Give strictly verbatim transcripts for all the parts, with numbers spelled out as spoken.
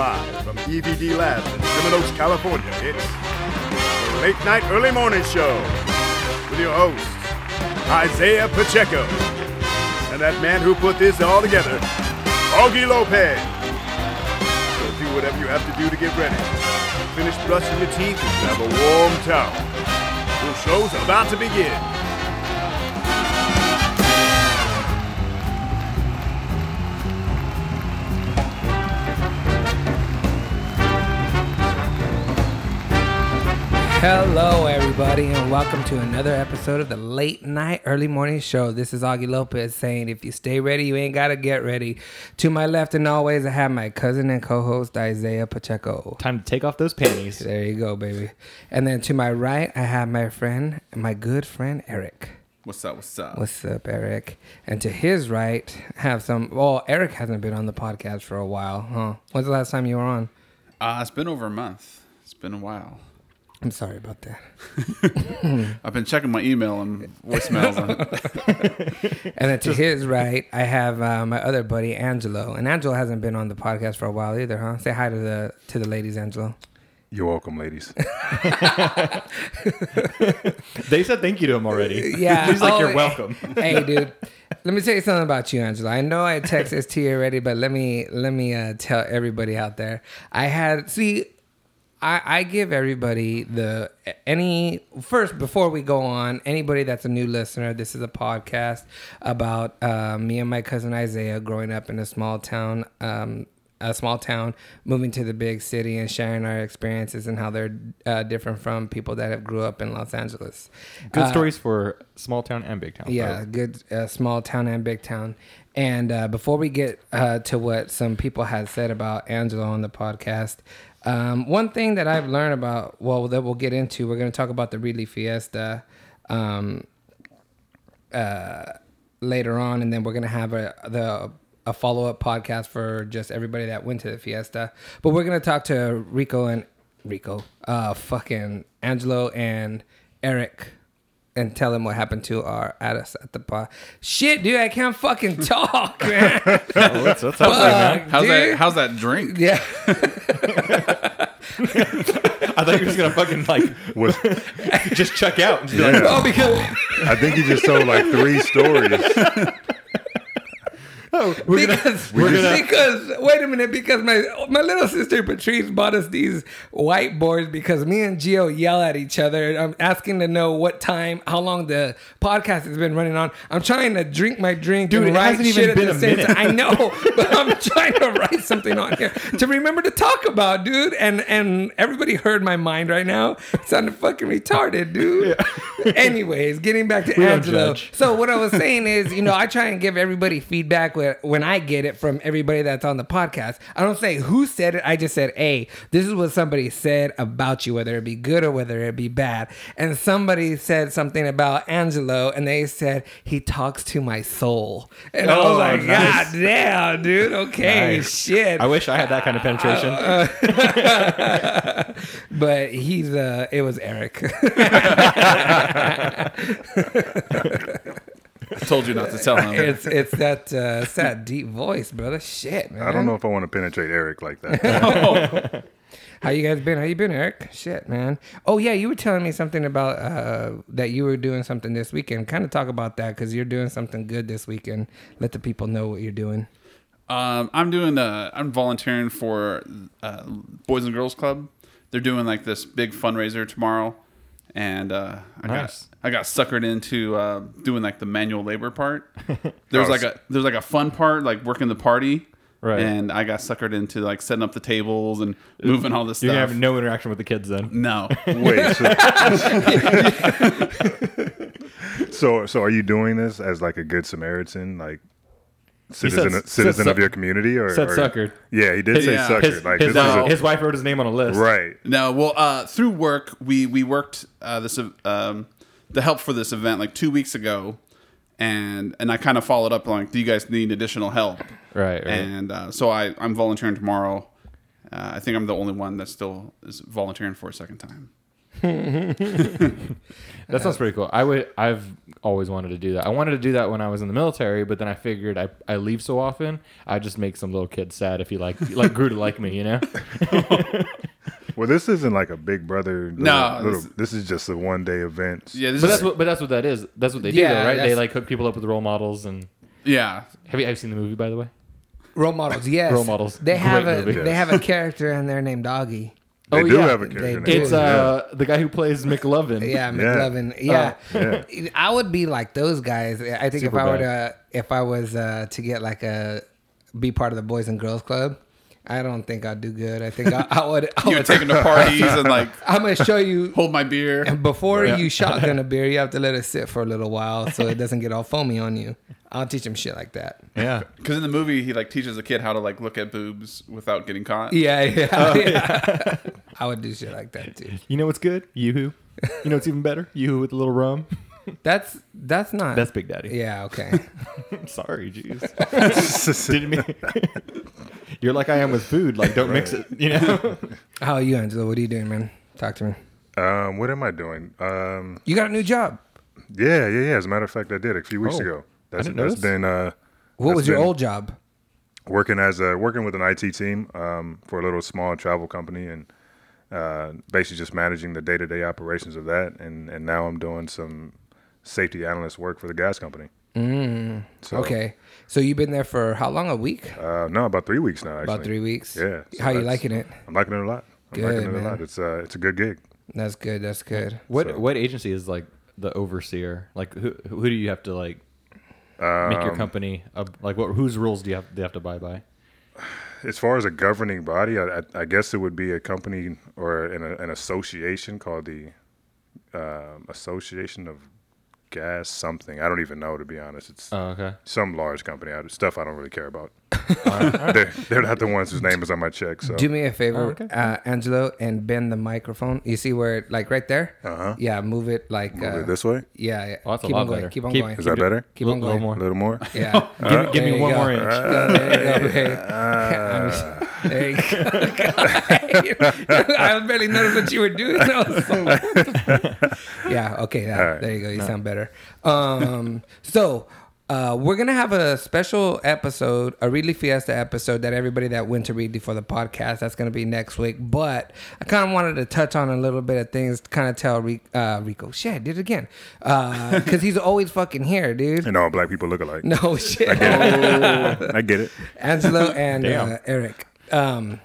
Live from E V D Lab in Seven Oaks, California, it's the Late Night Early Morning Show with your host, Isaiah Pacheco, and that man who put this all together, Augie Lopez. So do whatever you have to do to get ready. Finish brushing your teeth and grab a warm towel. The show's about to begin. Hello, everybody, and welcome to another episode of the Late Night Early Morning Show. This is Augie Lopez saying, if you stay ready, you ain't got to get ready. To my left and always, I have my cousin and co-host, Isaiah Pacheco. Time to take off those panties. There you go, baby. And then to my right, I have my friend, my good friend, Eric. What's up, what's up? What's up, Eric? And to his right, I have some... Well, Eric hasn't been on the podcast for a while, huh? When's the last time you were on? Uh, it's been over a month. It's been a while. I'm sorry about that. I've been checking my email and voicemails on it. And then to his right, I have uh, my other buddy, Angelo. And Angelo hasn't been on the podcast for a while either, huh? Say hi to the to the ladies, Angelo. You're welcome, ladies. They said thank you to him already. Yeah. He's like, oh, you're welcome. Hey, dude. Let me tell you something about you, Angela. I know I texted this to you already, but let me, let me uh, tell everybody out there. I had... See... I, I give everybody the any first before we go on, anybody that's a new listener, this is a podcast about uh, me and my cousin Isaiah growing up in a small town, um, a small town, moving to the big city and sharing our experiences and how they're uh, different from people that have grew up in Los Angeles. Good uh, stories for small town and big town. Yeah, probably. Good uh, small town and big town. And uh, before we get uh, to what some people had said about Angelo on the podcast, Um, one thing that I've learned about, well, that we'll get into, we're going to talk about the Reedley Fiesta um, uh, later on, and then we're going to have a the a follow-up podcast for just everybody that went to the Fiesta. But we're going to talk to Rico and Rico, uh, fucking Angelo and Eric, and tell them what happened to our at us at the bar. Shit, dude, I can't fucking talk, man. oh, that's, that's Fuck, man. How's dude. that? How's that drink? Yeah. I thought you were just gonna fucking like was, just check out. And be yeah. like, oh, because I think you just told like three stories. Oh, we're because, gonna, we're gonna, because wait a minute, because my my little sister Patrice bought us these whiteboards because me and Gio yell at each other. I'm asking to know what time, how long the podcast has been running on. I'm trying to drink my drink, dude. And it write hasn't shit even been a minute. Time. I know, but I'm trying to write something on here to remember to talk about, dude. And and everybody heard my mind right now. It sounded fucking retarded, dude. Yeah. Anyways, getting back to we Angelo. So what I was saying is, you know, I try and give everybody feedback. When I get it from everybody that's on the podcast, I don't say who said it. I just said, hey, this is what somebody said about you, whether it be good or whether it be bad. And somebody said something about Angelo, and they said, he talks to my soul. And oh, I was like, nice. God damn, dude. Okay, nice. Shit. I wish I had that kind of penetration. Uh, uh, but he's, uh, it was Eric. I told you not to tell him. It's it's that uh, it's that deep voice, brother. Shit, man. I don't know if I want to penetrate Eric like that. No. How you guys been? How you been, Eric? Shit, man. Oh yeah, you were telling me something about uh, that you were doing something this weekend. Kind of talk about that because you're doing something good this weekend. Let the people know what you're doing. Um, I'm doing. Uh, I'm volunteering for uh, Boys and Girls Club. They're doing like this big fundraiser tomorrow. And uh, I nice. got I got suckered into uh, doing like the manual labor part. There was like a there's like a fun part, like working the party, right? And I got suckered into like setting up the tables and moving all this. You're stuff. You're gonna have no interaction with the kids then. No. Wait. So, so so are you doing this as like a good Samaritan, like? Citizen, said, citizen said, of your community, or said or, suckered. Yeah, he did his, say yeah. suckered. His, like his, uh, his wife wrote his name on a list, right? No, well, uh, through work, we we worked uh, this um, the help for this event like two weeks ago, and and I kind of followed up like, do you guys need additional help? Right. right. And uh, so I I'm volunteering tomorrow. Uh, I think I'm the only one that still is volunteering for a second time. That sounds pretty cool. I would. I've always wanted to do that. I wanted to do that when I was in the military, but then I figured I, I leave so often, I just make some little kid sad if he like like grew to like me, you know. Well, this isn't like a Big Brother. Little, no, little, this, this is just a one day event. Yeah, this but is that's like, what. But that's what that is. That's what they do, yeah, though, right? They like hook people up with role models and. Yeah. Have you have you seen the movie, by the way? Role models, yes. Role models. They have Great a movie. They have a character in there named Augie. They oh, do yeah. have a character. They it's uh, yeah. the guy who plays McLovin. Yeah, McLovin. Yeah. Yeah. Oh, yeah. I would be like those guys. I think Super if I bad. were to, if I was uh, to get like a, be part of the Boys and Girls Club, I don't think I'd do good. I think I, I would. I You're taking to parties and like. I'm gonna show you. Hold my beer. And before yeah. you shotgun a beer, you have to let it sit for a little while so it doesn't get all foamy on you. I'll teach him shit like that. Yeah, because in the movie he like teaches a kid how to like look at boobs without getting caught. Yeah, yeah, oh, yeah. I would do shit like that too. You know what's good? Yoo-hoo. You know what's even better? Yoo-hoo with a little rum. That's that's not. That's Big Daddy. Yeah. Okay. Sorry, jeez. Didn't mean. You're like I am with food. Like don't right. mix it. You know. How are you, Angelo? What are you doing, man? Talk to me. Um, what am I doing? Um, you got a new job. Yeah, yeah, yeah. As a matter of fact, I did a few weeks oh. ago. That's, that's been. Uh, what that's was your old job? Working as a working with an I T team um, for a little small travel company, and uh, basically just managing the day-to-day operations of that. And, and now I'm doing some safety analyst work for the gas company. Mm. So, okay, so you've been there for how long? A week? Uh, no, about three weeks now. Actually. About three weeks. Yeah. So how you liking it? I'm liking it a lot. I'm good, liking it man. a lot. It's uh, it's a good gig. That's good. That's good. What so, what agency is like the overseer? Like who who do you have to like? Make your company a, like what? Whose rules do you have? They have to abide by. As far as a governing body, I, I, I guess it would be a company or an, an association called the um, Association of Gas something. I don't even know, to be honest. It's oh, okay. some large company. I, stuff I don't really care about. uh, they're, they're not the ones whose name is on my check. So do me a favor, oh, okay. uh, Angelo, and bend the microphone. You see where, it, like right there? Uh huh. Yeah, move it like move uh, it this way. Yeah, yeah. Oh, that's keep a lot on going. Better. Keep on keep, going. Is that better? Keep L- on going. A little more. Yeah. Give me, give me one go. more inch. Uh, There you go. I was barely noticed what you were doing. I was so yeah. Okay. Yeah, right. There you go. You no. sound better. Um, so uh, we're gonna have a special episode, a Reedley Fiesta episode, that everybody that went to Reedley for the podcast. That's gonna be next week. But I kind of wanted to touch on a little bit of things. Kind of tell Re- uh, Rico, shit, I did it again, because uh, he's always fucking here, dude. And all black people look alike. No shit. I get it. I get it. Angelo and uh, Eric. Um,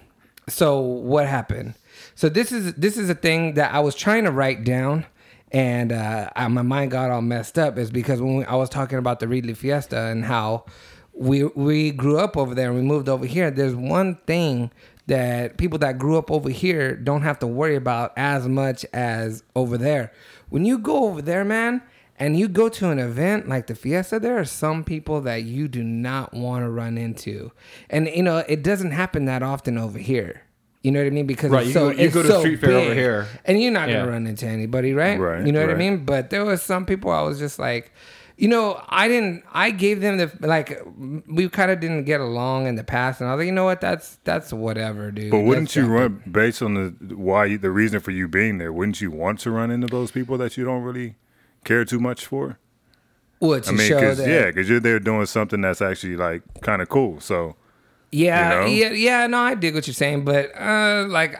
so what happened? So this is, this is a thing that I was trying to write down and, uh, I, my mind got all messed up is because when we, I was talking about the Reedley Fiesta and how we, we grew up over there and we moved over here. There's one thing that people that grew up over here don't have to worry about as much as over there. When you go over there, man, and you go to an event like the Fiesta, there are some people that you do not want to run into. And, you know, it doesn't happen that often over here. You know what I mean? Because right, it's so, you go, you go to so street fair big, over here. And you're not yeah. going to run into anybody, right? Right. You know what right. I mean? But there were some people I was just like, you know, I didn't, I gave them the, like, we kind of didn't get along in the past. And I was like, you know what? That's, that's whatever, dude. But wouldn't that's you something. run, based on the, why, you, the reason for you being there, wouldn't you want to run into those people that you don't really care too much for? Well, to I mean, show cause, that, yeah, because you're there doing something that's actually like kind of cool. So, yeah, you know? yeah, yeah. No, I dig what you're saying, but uh, like,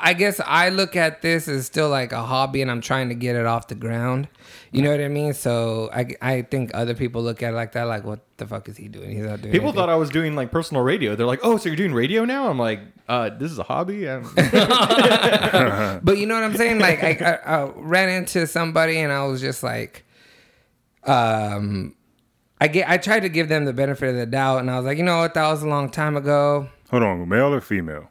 I guess I look at this as still like a hobby, and I'm trying to get it off the ground. You know what I mean? So I, I think other people look at it like that, like, what the fuck is he doing? He's not doing. People anything. Thought I was doing like personal radio. They're like, oh, so you're doing radio now? I'm like, uh, this is a hobby. I'm- But you know what I'm saying? Like I, I, I ran into somebody and I was just like, um, I get. I tried to give them the benefit of the doubt, and I was like, you know what? That was a long time ago. Hold on, male or female?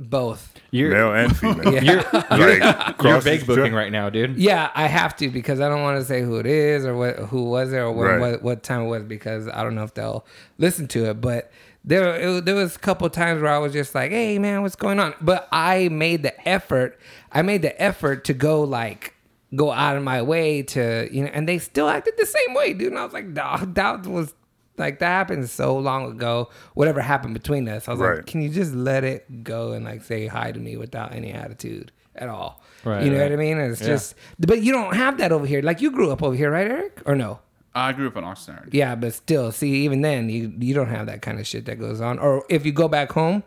Both. You're, male and female. Yeah. You're, you're, like, you're big booking right now, dude. Yeah, I have to because I don't want to say who it is or what, who was there or what, right. what what time it was because I don't know if they'll listen to it, but. There, it, there was a couple of times where I was just like, "Hey, man, what's going on?" But I made the effort. I made the effort to go like go out of my way to you know, and they still acted the same way, dude. And I was like, "Dog, that was Like, that happened so long ago, whatever happened between us. I was right. like, can you just let it go and, like, say hi to me without any attitude at all? Right, you know right. what I mean? And it's yeah. just, but you don't have that over here. Like, you grew up over here, right, Eric? Or no? I grew up in Austin. Already. Yeah, but still, see, even then, you you don't have that kind of shit that goes on. Or if you go back home.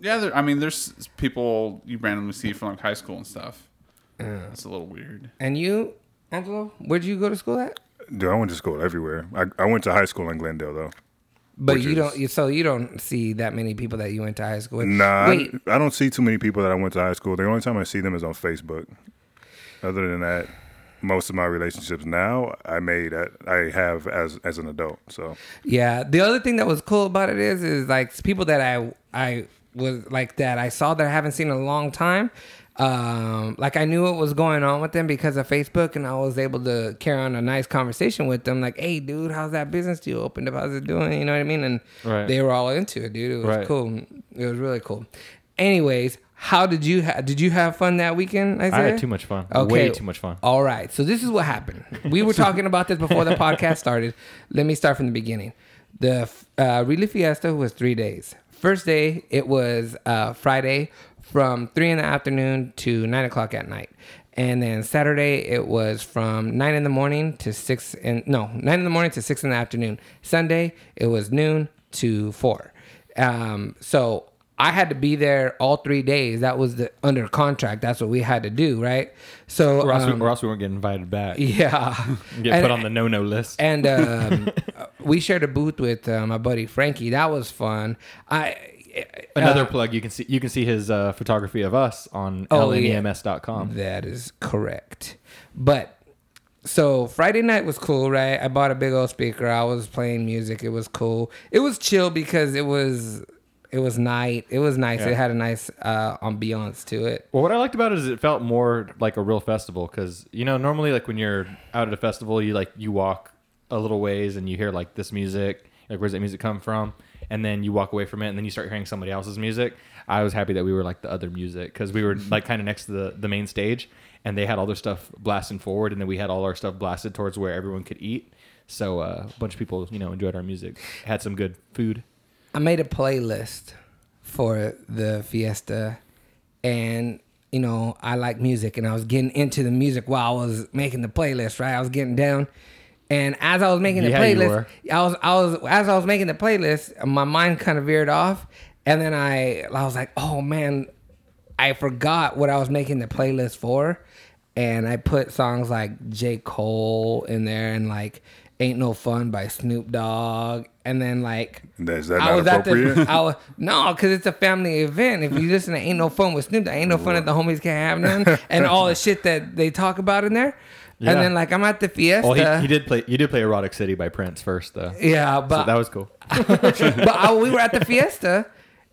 Yeah, there, I mean, there's people you randomly see from, like, high school and stuff. Uh, it's a little weird. And you, Angelo, where'd you go to school at? Dude, I went to school everywhere. I, I went to high school in Glendale, though. But you is, don't, so you don't see that many people that you went to high school with? Nah, Wait. I, I don't see too many people that I went to high school. The only time I see them is on Facebook. Other than that, most of my relationships now I made, I have as as an adult. So yeah, the other thing that was cool about it is, is like people that I I was like that I saw that I haven't seen in a long time. Um, like I knew what was going on with them because of Facebook, and I was able to carry on a nice conversation with them. Like, hey, dude, how's that business you opened up? How's it doing? You know what I mean? And right. they were all into it, dude. It was right. cool. It was really cool. Anyways, how did you ha- did you have fun that weekend, Isaiah? I had too much fun. Okay. Way too much fun. All right. So this is what happened. We were talking about this before the podcast started. Let me start from the beginning. The uh, Reedley Fiesta was three days. First day, it was uh, Friday. From three in the afternoon to nine o'clock at night. And then Saturday, it was from nine in the morning to six in, no, nine in the morning to six in the afternoon. Sunday, it was noon to four. Um, so I had to be there all three days. That was the under contract. That's what we had to do, right? So, or else, um, we, or else we weren't getting invited back. Yeah. Get and, put on the no-no list. And um, we shared a booth with uh, my buddy Frankie. That was fun. I... Another uh, plug. You can see you can see his uh, photography of us on oh, L N E M S dot com. Yeah. That is correct. But so Friday night was cool, right? I bought a big old speaker. I was playing music. It was cool. It was chill because it was it was night. It was nice. Yeah. It had a nice uh, ambiance to it. Well, what I liked about it is it felt more like a real festival because, you know, normally like when you're out at a festival, you like you walk a little ways and you hear like this music. Like, where's that music come from? And then you walk away from it, and then you start hearing somebody else's music. I was happy that we were like the other music because we were like kind of next to the, the main stage, and they had all their stuff blasting forward, and then we had all our stuff blasted towards where everyone could eat. So uh, a bunch of people, you know, enjoyed our music, had some good food. I made a playlist for the fiesta, and you know I like music, and I was getting into the music while I was making the playlist. Right, I was getting down. And as I was making the yeah, playlist, I was, I was, as I was making the playlist, my mind kind of veered off. And then I, I was like, oh man, I forgot what I was making the playlist for. And I put songs like J. Cole in there and like Ain't No Fun by Snoop Dogg. And then like, is that not I was appropriate? At the, I was, no, because it's a family event. If you listen to Ain't No Fun with Snoop Dogg, Ain't No Fun that the homies can't have none, and all the shit that they talk about in there. Yeah. And then, like, I'm at the fiesta. Well, he, he did play. You did play "Erotic City" by Prince first, though. Yeah, but so that was cool. but I, we were at the fiesta,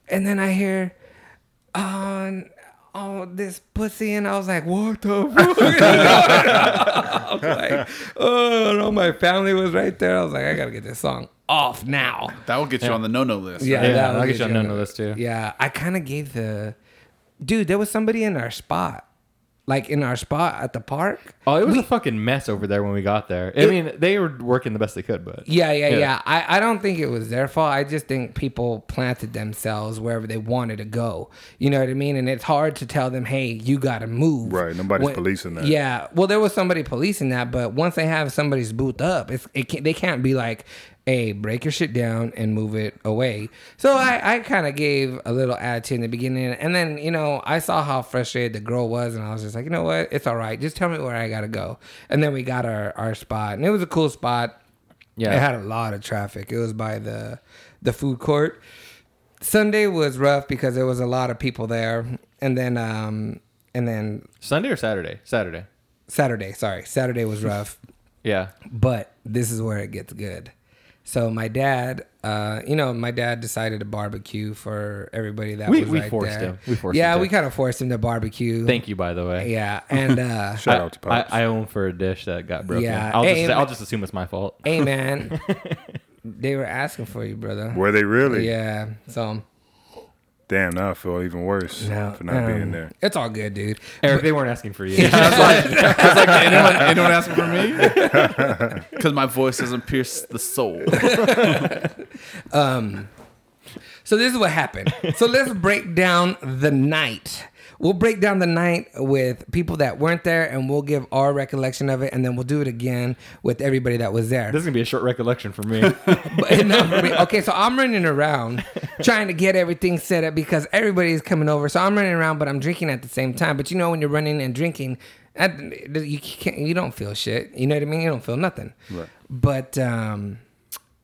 and then I hear, "On oh, oh, this pussy," and I was like, "What the fuck?" I was like, "Oh no!" My family was right there. I was like, "I gotta get this song off now." That will get you yeah. on the no-no list. Yeah, right? yeah, that'll, that'll get, get you on the no-no list too. Yeah, I kind of gave the dude. There was somebody in our spot. Like in our spot at the park. Oh, it was we, a fucking mess over there when we got there. I it, mean, they were working the best they could, but yeah, yeah, yeah. yeah. I, I don't think it was their fault. I just think people planted themselves wherever they wanted to go. You know what I mean? And it's hard to tell them, hey, you got to move. Right. Nobody's when, policing that. Yeah. Well, there was somebody policing that, but once they have somebody's booth up, it's it can't, they can't be like, hey, break your shit down and move it away. So I, I kind of gave a little attitude in the beginning. And then, you know, I saw how frustrated the girl was. And I was just like, you know what? It's all right. Just tell me where I got to go. And then we got our, our spot. And it was a cool spot. Yeah. It had a lot of traffic. It was by the the food court. Sunday was rough because there was a lot of people there. And then... um, and then Sunday or Saturday? Saturday. Saturday, sorry. Saturday was rough. yeah. But this is where it gets good. So my dad, uh, you know, my dad decided to barbecue for everybody that we, was we right forced there. Him. We forced yeah, him. Yeah, we kind of forced him to barbecue. Thank you, by the way. Yeah, and uh, shout I, out to Pops. I, I own for a dish that got broken. Yeah, I'll, hey, just, hey, I'll just assume it's my fault. Hey, man, they were asking for you, brother. Were they really? Yeah. So Damn, now I feel even worse no, for not um, being there. It's all good, dude. Eric, but, they weren't asking for you. Yeah. I was like, I was like anyone, anyone asking for me? Because my voice doesn't pierce the soul. um, so this is what happened. So let's break down the night. We'll break down the night with people that weren't there, and we'll give our recollection of it, and then we'll do it again with everybody that was there. This is going to be a short recollection for me. But not for me. Okay, so I'm running around trying to get everything set up because everybody's coming over. So I'm running around, but I'm drinking at the same time. But you know when you're running and drinking, you can't, you don't feel shit. You know what I mean? You don't feel nothing. Right. But um,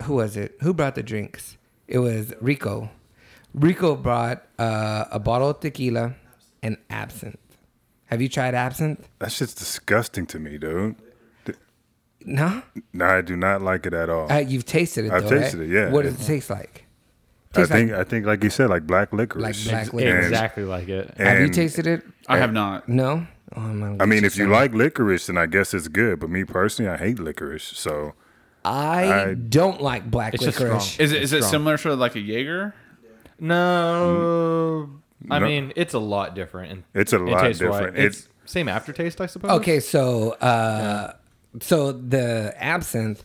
who was it? Who brought the drinks? It was Rico. Rico brought uh, a bottle of tequila and absinthe. Have you tried absinthe? That shit's disgusting to me, dude. No? No, I do not like it at all. Uh, you've tasted it, I've though, I've tasted right? it, yeah. What does it taste like? It I think, like, I think, like you said, like black licorice. Like black licorice. Exactly and, like it. Have you tasted it? I have not. No? Oh, I mean, you if you it. like licorice, then I guess it's good. But me personally, I hate licorice, so... I, I don't like black it's licorice. Just is it, is it similar to like a Jaeger? No... Mm. I no. mean, it's a lot different. And it's a lot it different. Right. It's, it's same aftertaste, I suppose. Okay, so uh, yeah. so the absinthe,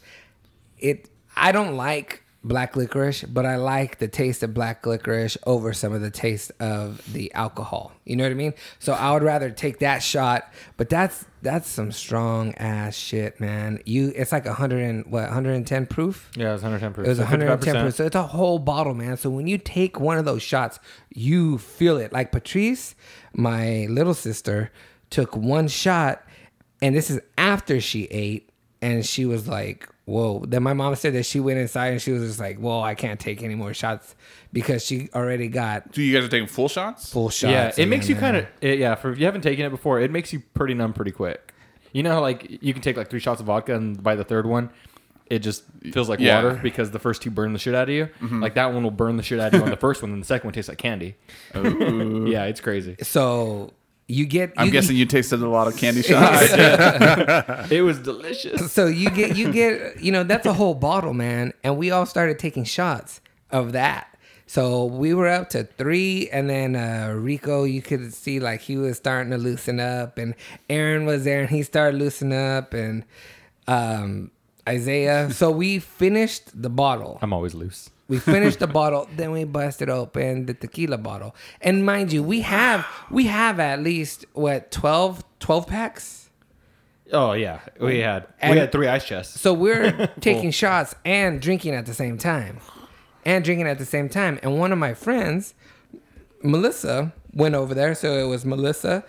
it I don't like black licorice, but I like the taste of black licorice over some of the taste of the alcohol. You know what I mean? So I would rather take that shot, but that's that's some strong ass shit, man. You it's like one hundred and what one hundred ten proof? Yeah, it was one hundred ten proof. It was one hundred ten fifty-five percent. Proof. So it's a whole bottle, man. So when you take one of those shots, you feel it. Like Patrice, my little sister, took one shot, and this is after she ate, and she was like, whoa. Then my mom said that she went inside and she was just like, whoa, I can't take any more shots because she already got... So you guys are taking full shots? Full shots. Yeah, it yeah, makes you kind of... Yeah, for if you haven't taken it before, it makes you pretty numb pretty quick. You know how like, you can take like three shots of vodka and by the third one, it just feels like yeah. water because the first two burn the shit out of you. Mm-hmm. Like that one will burn the shit out of you on the first one and the second one tastes like candy. Oh. Yeah, it's crazy. So... You get. You I'm guessing get, you tasted a lot of candy shots. It was delicious. So you get, you get, you know, that's a whole bottle, man. And we all started taking shots of that. So we were up to three, and then uh, Rico, you could see like he was starting to loosen up, and Aaron was there, and he started loosening up, and um, Isaiah. So we finished the bottle. I'm always loose. We finished the bottle, then we busted open the tequila bottle. And mind you, we have we have at least, what, twelve packs? Oh, yeah. We had and we had three ice chests. So we're taking shots and drinking at the same time. And drinking at the same time. And one of my friends, Melissa, went over there. So it was Melissa,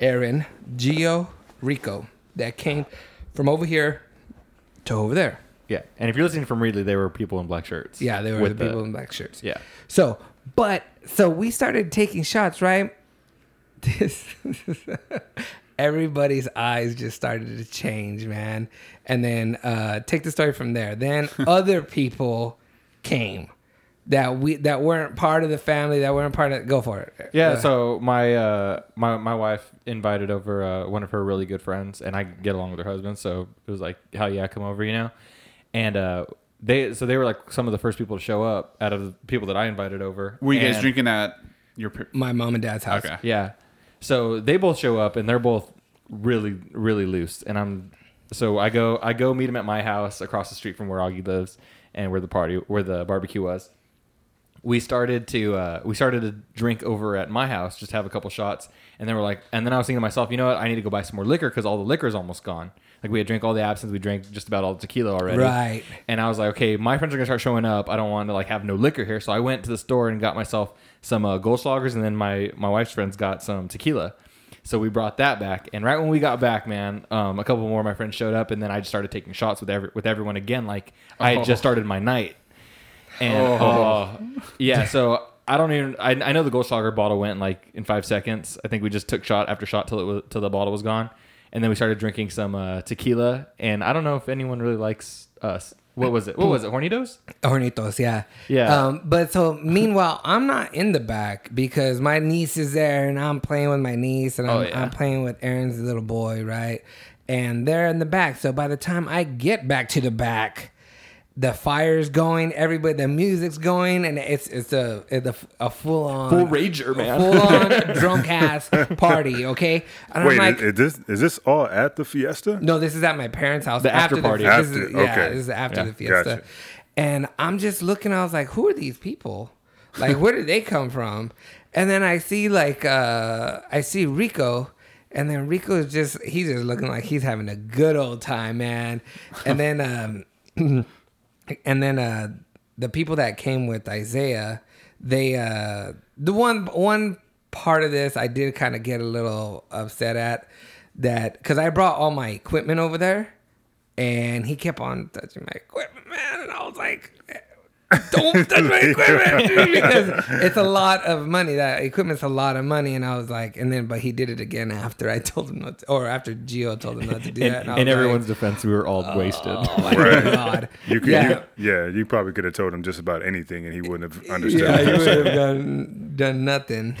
Aaron, Gio, Rico that came from over here to over there. Yeah, and if you're listening from Reedley, they were people in black shirts. Yeah, they were the people the, in black shirts. Yeah. So, but, so we started taking shots, right? This, everybody's eyes just started to change, man. And then, uh, take the story from there. Then other people came that we that weren't part of the family, that weren't part of, go for it. Yeah, uh, so my, uh, my my wife invited over uh, one of her really good friends, and I get along with her husband, so it was like, hell yeah, come over, you know? And uh, they so they were like some of the first people to show up out of the people that I invited over. Were you and guys drinking at your per- my mom and dad's house? Okay. Yeah. So they both show up and they're both really really loose. And I'm so I go I go meet them at my house across the street from where Augie lives and where the party where the barbecue was. We started to uh, we started to drink over at my house, just have a couple shots, and then we're like, and then I was thinking to myself, you know what, I need to go buy some more liquor because all the liquor is almost gone. Like we had drank all the absinthe, we drank just about all the tequila already. Right. And I was like, okay, my friends are gonna start showing up. I don't want to like have no liquor here, so I went to the store and got myself some uh, Goldschlagers, and then my my wife's friends got some tequila. So we brought that back, and right when we got back, man, um, a couple more of my friends showed up, and then I just started taking shots with every with everyone again. Like oh. I had just started my night. And oh. uh, yeah, so I don't even. I, I know the Goldschlager bottle went in like in five seconds. I think we just took shot after shot till it was, till the bottle was gone, and then we started drinking some uh, tequila. And I don't know if anyone really likes us. What was it? What was it? Hornitos? Hornitos, yeah, yeah. Um, but so meanwhile, I'm not in the back because my niece is there, and I'm playing with my niece, and I'm, oh, yeah. I'm playing with Aaron's little boy, right? And they're in the back. So by the time I get back to the back, The fire's going, everybody, the music's going, and it's it's a it's a, a full on full rager, man, full on drunk ass party. Okay, and wait, I'm like, is this is this all at the fiesta? No, this is at my parents' house. The after, after party. The, after, this is, okay. Yeah, this is after yeah. the fiesta. Gotcha. And I'm just looking. I was like, who are these people? Like, where did they come from? And then I see like uh, I see Rico. And then Rico's just, he's just looking like he's having a good old time, man. And then, um, and then, uh, the people that came with Isaiah, they, uh, the one, one part of this I did kind of get a little upset at that, cause I brought all my equipment over there and he kept on touching my equipment, man. And I was like, don't touch my equipment, dude, because it's a lot of money. That equipment's a lot of money, and I was like, and then, but he did it again after I told him not to, or after Gio told him not to do and, that. And, and everyone's like, defense, we were all oh, wasted. Oh my right. God! You could, yeah. You, yeah, you probably could have told him just about anything, and he wouldn't have understood. Yeah, he would have done done nothing.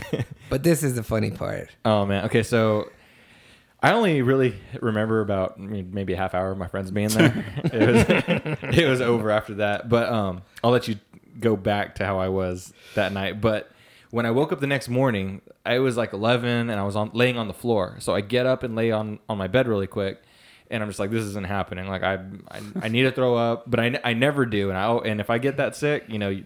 But this is the funny part. Oh man. Okay, so. I only really remember about maybe a half hour of my friends being there. It was, it was over after that. But um, I'll let you go back to how I was that night. But when I woke up the next morning, I was like eleven, and I was on laying on the floor. So I get up and lay on, on my bed really quick, and I'm just like, this isn't happening. Like I I, I need to throw up, but I, I never do. And I and if I get that sick, you know, you,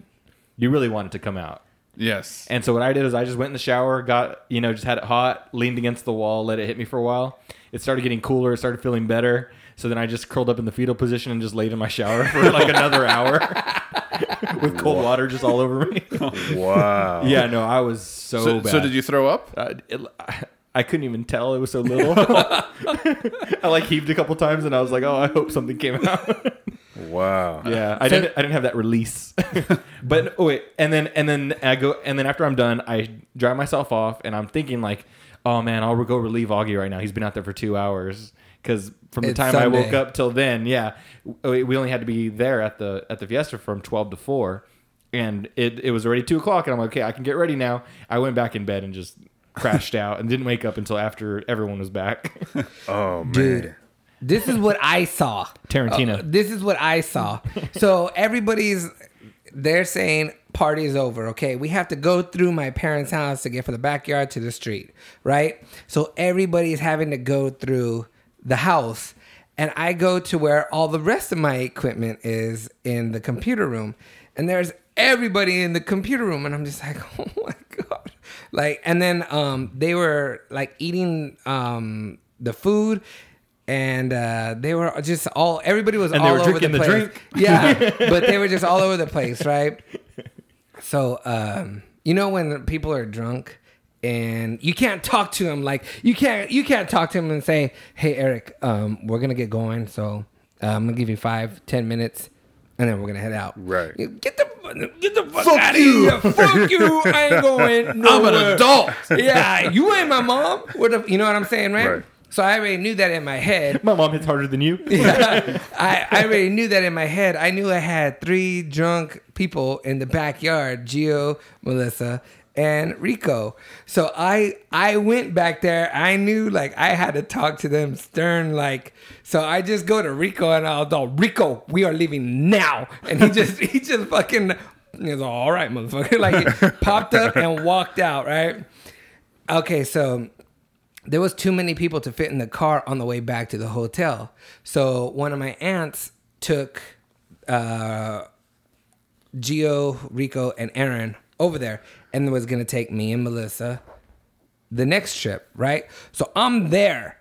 you really want it to come out. Yes. And so what I did is I just went in the shower, got, you know, just had it hot, leaned against the wall, let it hit me for a while. It started getting cooler. It started feeling better. So then I just curled up in the fetal position and just laid in my shower for like another hour with cold wow. water just all over me. Wow. Yeah, no, I was so, so bad. So did you throw up? Uh, it, I, I couldn't even tell. It was so little. I like heaved a couple times and I was like, oh, I hope something came out. Wow. Yeah, I so, didn't. I didn't have that release. But oh wait, and then and then I go and then after I'm done, I dry myself off, and I'm thinking like, oh man, I'll go relieve Augie right now. He's been out there for two hours because from the time Sunday. I woke up till then, yeah, we only had to be there at the at the fiesta from twelve to four, and it it was already two o'clock, and I'm like, okay, I can get ready now. I went back in bed and just crashed out and didn't wake up until after everyone was back. Oh man. Dude. This is what I saw. Tarantino. Uh, this is what I saw. So everybody's, they're saying party's over. Okay, we have to go through my parents' house to get from the backyard to the street, right? So everybody's having to go through the house. And I go to where all the rest of my equipment is in the computer room. And there's everybody in the computer room. And I'm just like, oh my God. Like, and then um, they were like eating um, the food. And uh, they were just all, everybody was and all over the place. And they were drinking the drink. Yeah, but they were just all over the place, right? So, um, you know when people are drunk and you can't talk to them, like, you can't you can't talk to them and say, hey, Eric, um, we're going to get going, so uh, I'm going to give you five, ten minutes, and then we're going to head out. Right. Get the, get the fuck, fuck out you. of here. Fuck you. I ain't going nowhere. I'm an adult. Yeah, you ain't my mom. What the, you know what I'm saying, right? Right. So I already knew that in my head. My mom hits harder than you. Yeah, I, I already knew that in my head. I knew I had three drunk people in the backyard, Gio, Melissa, and Rico. So I I went back there. I knew like I had to talk to them stern like. So I just go to Rico and I'll go, Rico, we are leaving now. And he just he just fucking he was all right, motherfucker. Like he popped up and walked out, right? Okay, so there was too many people to fit in the car on the way back to the hotel. So one of my aunts took uh, Gio, Rico, and Aaron over there and was going to take me and Melissa the next trip, right? So I'm there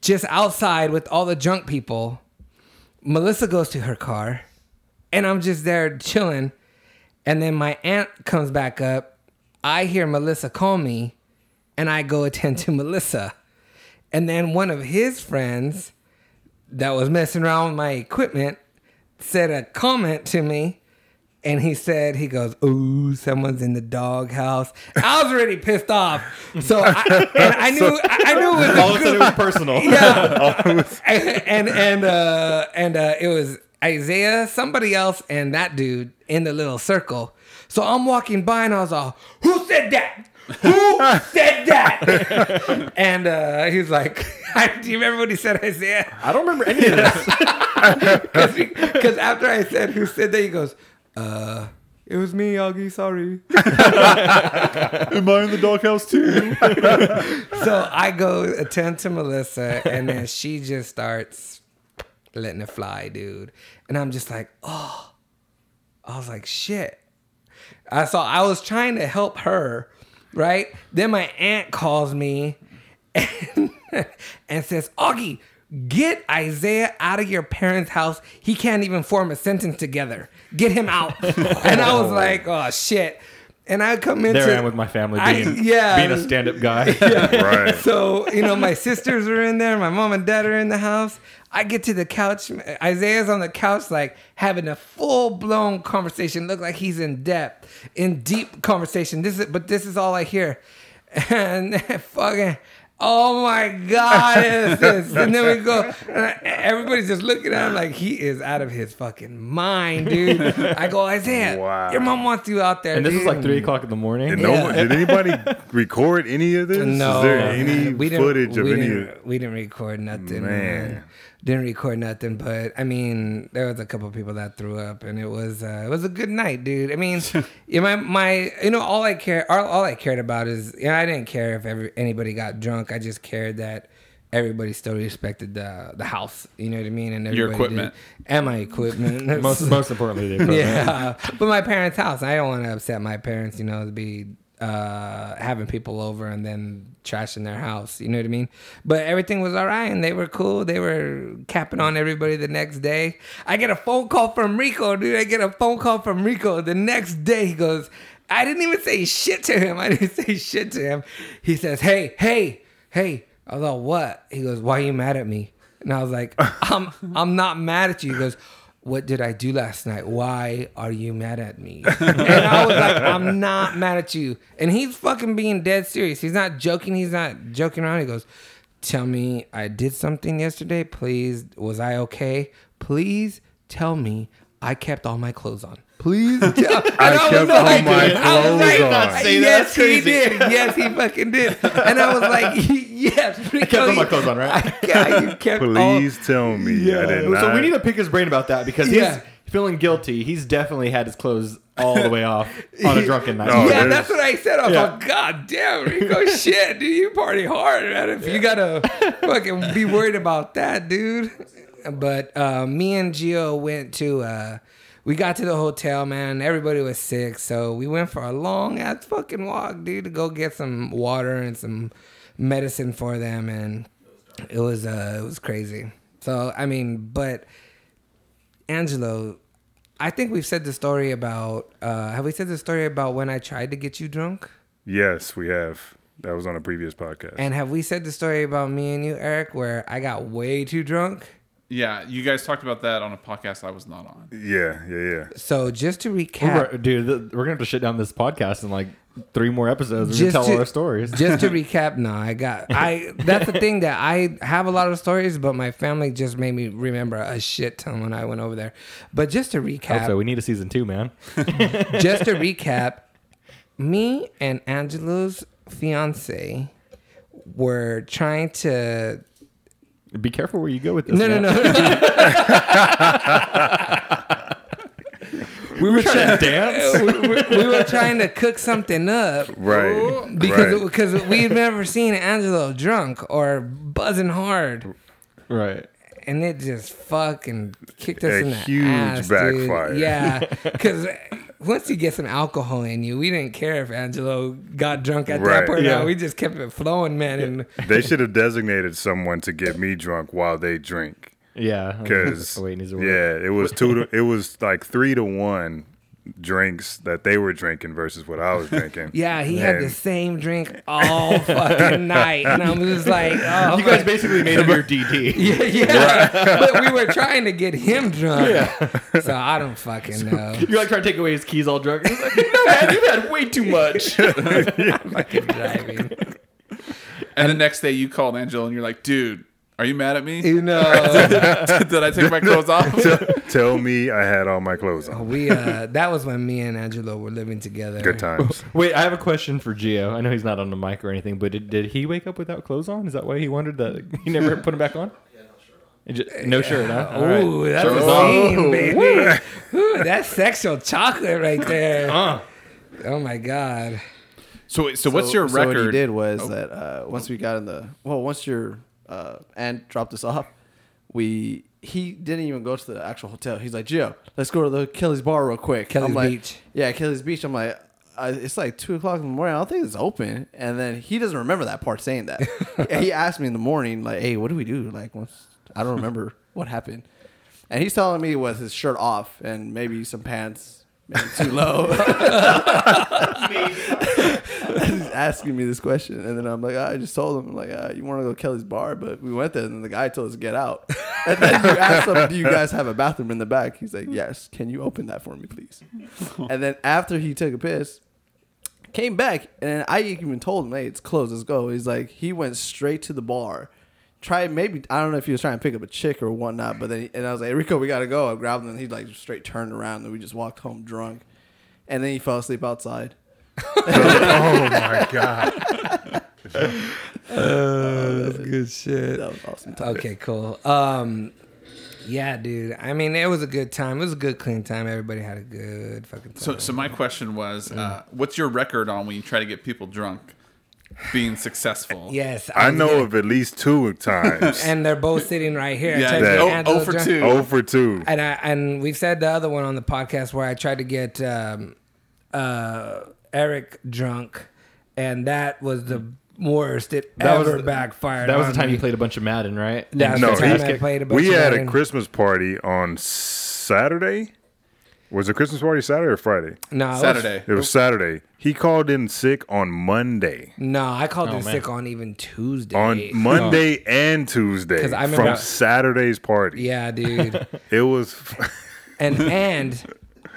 just outside with all the drunk people. Melissa goes to her car, and I'm just there chilling. And then my aunt comes back up. I hear Melissa call me. And I go attend to Melissa. And then one of his friends that was messing around with my equipment said a comment to me. And he said, he goes, ooh, someone's in the doghouse. I was already pissed off. So I, and I knew so, I, I knew it was all of a sudden it was personal. Yeah. and and uh, and uh, it was Isaiah, somebody else, and that dude in the little circle. So I'm walking by and I was all, who said that? Who said that? And uh, he's like, do you remember what he said, Isaiah? I don't remember any of this. Because after I said who said that, he goes, uh, it was me, Augie, sorry. Am I in the doghouse too? So I go attend to Melissa, and then she just starts letting it fly, dude. And I'm just like, oh. I was like, shit. I saw I was trying to help her, right? Then my aunt calls me and, and says, Augie, get Isaiah out of your parents' house. He can't even form a sentence together. Get him out. And I was like, oh, shit. And I come into... There I am with my family, being, I, yeah, being a stand-up guy. Yeah. Right. So, you know, my sisters are in there. My mom and dad are in the house. I get to the couch. Isaiah's on the couch, like, having a full-blown conversation. Look like he's in depth, in deep conversation. This is, But this is all I hear. And fucking... Oh my God! Is this? And then we go. Everybody's just looking at him like he is out of his fucking mind, dude. I go, Isaiah, wow. Your mom wants you out there. And this dude. Is like three o'clock in the morning. Did, yeah. no, did anybody record any of this? No. Is there any we footage of any? Of... We didn't record nothing. Man. man, didn't record nothing. But I mean, there was a couple of people that threw up, and it was uh, it was a good night, dude. I mean, yeah, my my you know all I care all, all I cared about is you know, I didn't care if every, anybody got drunk. I just cared that everybody still respected the the house. You know what I mean? And your equipment. Did. And my equipment. most most importantly, the equipment. Yeah. But my parents' house. I don't want to upset my parents, you know, to be uh, having people over and then trashing their house. You know what I mean? But everything was all right, and they were cool. They were capping on everybody the next day. I get a phone call from Rico, dude. I get a phone call from Rico the next day. He goes, I didn't even say shit to him. I didn't say shit to him. He says, hey, hey. Hey, I was like, what? He goes, why are you mad at me? And I was like, I'm I'm not mad at you. He goes, what did I do last night? Why are you mad at me? And I was like, I'm not mad at you. And he's fucking being dead serious. He's not joking. He's not joking around. He goes, tell me I did something yesterday. Please, was I okay? Please tell me I kept all my clothes on. Please tell. I, I kept all like, my clothes I was like, on. Say that. Yes, he did. Yes, he fucking did. And I was like, yes. Rico, I kept all my clothes on, right? I, yeah, you kept Please all, tell me. Yeah. I did not. So we need to pick his brain about that because yeah. he's feeling guilty. He's definitely had his clothes all the way off on a drunken night. No, yeah, there's... that's what I said. I was yeah. like, God damn, Rico, shit, dude, you party hard, man. If yeah. you gotta fucking be worried about that, dude. But uh, me and Gio went to... Uh, We got to the hotel, man. Everybody was sick, so we went for a long-ass fucking walk, dude, to go get some water and some medicine for them, and it was uh, it was crazy. So, I mean, but Angelo, I think we've said the story about... Uh, have we said the story about when I tried to get you drunk? Yes, we have. That was on a previous podcast. And have we said the story about me and you, Eric, where I got way too drunk? Yeah, you guys talked about that on a podcast I was not on. Yeah, yeah, yeah. So just to recap... We're, dude, we're going to have to shit down this podcast in like three more episodes. We're going to tell all our stories. Just to recap, no, I got... I. That's the thing that I have a lot of stories, but my family just made me remember a shit ton when I went over there. But just to recap... Also, we need a season two, man. Just to recap, me and Angelo's fiance were trying to... Be careful where you go with this. No, man. no, no. we were trying to dance. We, we, we were trying to cook something up, right? Because because right. we've never seen Angelo drunk or buzzing hard, right? And it just fucking kicked us a in the huge ass, backfire. Dude. Yeah, because. Once you get some alcohol in you, we didn't care if Angelo got drunk at right. that point. Yeah. No, we just kept it flowing, man. And they should have designated someone to get me drunk while they drink. Yeah, because yeah, it was two. To, it was like three to one drinks that they were drinking versus what I was drinking. Yeah, he and had the same drink all fucking night, and I was like, oh, you guys fuck. basically made him your D D. Yeah, yeah. Right. But we were trying to get him drunk. Yeah. So I don't fucking so, know. You're like trying to take away his keys all drunk. He's like, no, man, you've had way too much. Fucking driving. And the next day, you called Angela, and you're like, dude. Are you mad at me? You know, did, did I take my clothes off? tell, tell me I had all my clothes on. We uh, that was when me and Angelo were living together. Good times. Wait, I have a question for Gio. I know he's not on the mic or anything, but did, did he wake up without clothes on? Is that why he wondered that you never put him back on? Yeah, not sure. Just, no shirt, huh? Oh, right. That's oh, baby. Ooh, that's sexual chocolate right there. Uh. Oh my god. So, so what's so, your record? So what he did was oh. that uh, once we got in the well, once your uh, aunt dropped us off, we he didn't even go to the actual hotel. He's like, Gio, let's go to the Kelly's bar real quick. Kelly's I'm like, Beach. Yeah, Kelly's Beach. I'm like, I, it's like two o'clock in the morning. I don't think it's open. And then he doesn't remember that part saying that. He asked me in the morning, like, hey, what do we do? Like, once. I don't remember what happened. And he's telling me with his shirt off and maybe some pants maybe too low. He's asking me this question. And then I'm like, oh, I just told him, I'm like, oh, you want to go to Kelly's bar? But we went there and the guy told us to get out. And then you asked him, do you guys have a bathroom in the back? He's like, yes. Can you open that for me, please? And then after he took a piss, came back. And I even told him, hey, it's closed. Let's go. He's like, he went straight to the bar. Try maybe I don't know if he was trying to pick up a chick or whatnot, but then he, and I was like, hey, Rico, we gotta go. I grabbed him and he like straight turned around and we just walked home drunk, and then he fell asleep outside. Oh my god, uh, that's good shit. That was awesome time. Okay, cool. Um, yeah, dude. I mean, it was a good time. It was a good clean time. Everybody had a good fucking time. So, so my question was, mm. uh, what's your record on when you try to get people drunk? Being successful. Yes. I, I know gonna... of at least two times. And they're both sitting right here. Yeah, that, oh, oh for drunk. two. Oh for two. And I, and we've said the other one on the podcast where I tried to get um, uh, Eric drunk, and that was the worst it that ever was, backfired. That was on the time me. you played a bunch of Madden, right? That's no, the time I played a bunch we of had Madden. A Christmas party on Saturday. Was the Christmas party Saturday or Friday? No, it Saturday. Was, it was Saturday. He called in sick on Monday. No, I called oh, in man. sick on even Tuesday. On Monday oh. and Tuesday I remember, from Saturday's party. Yeah, dude. It was. and and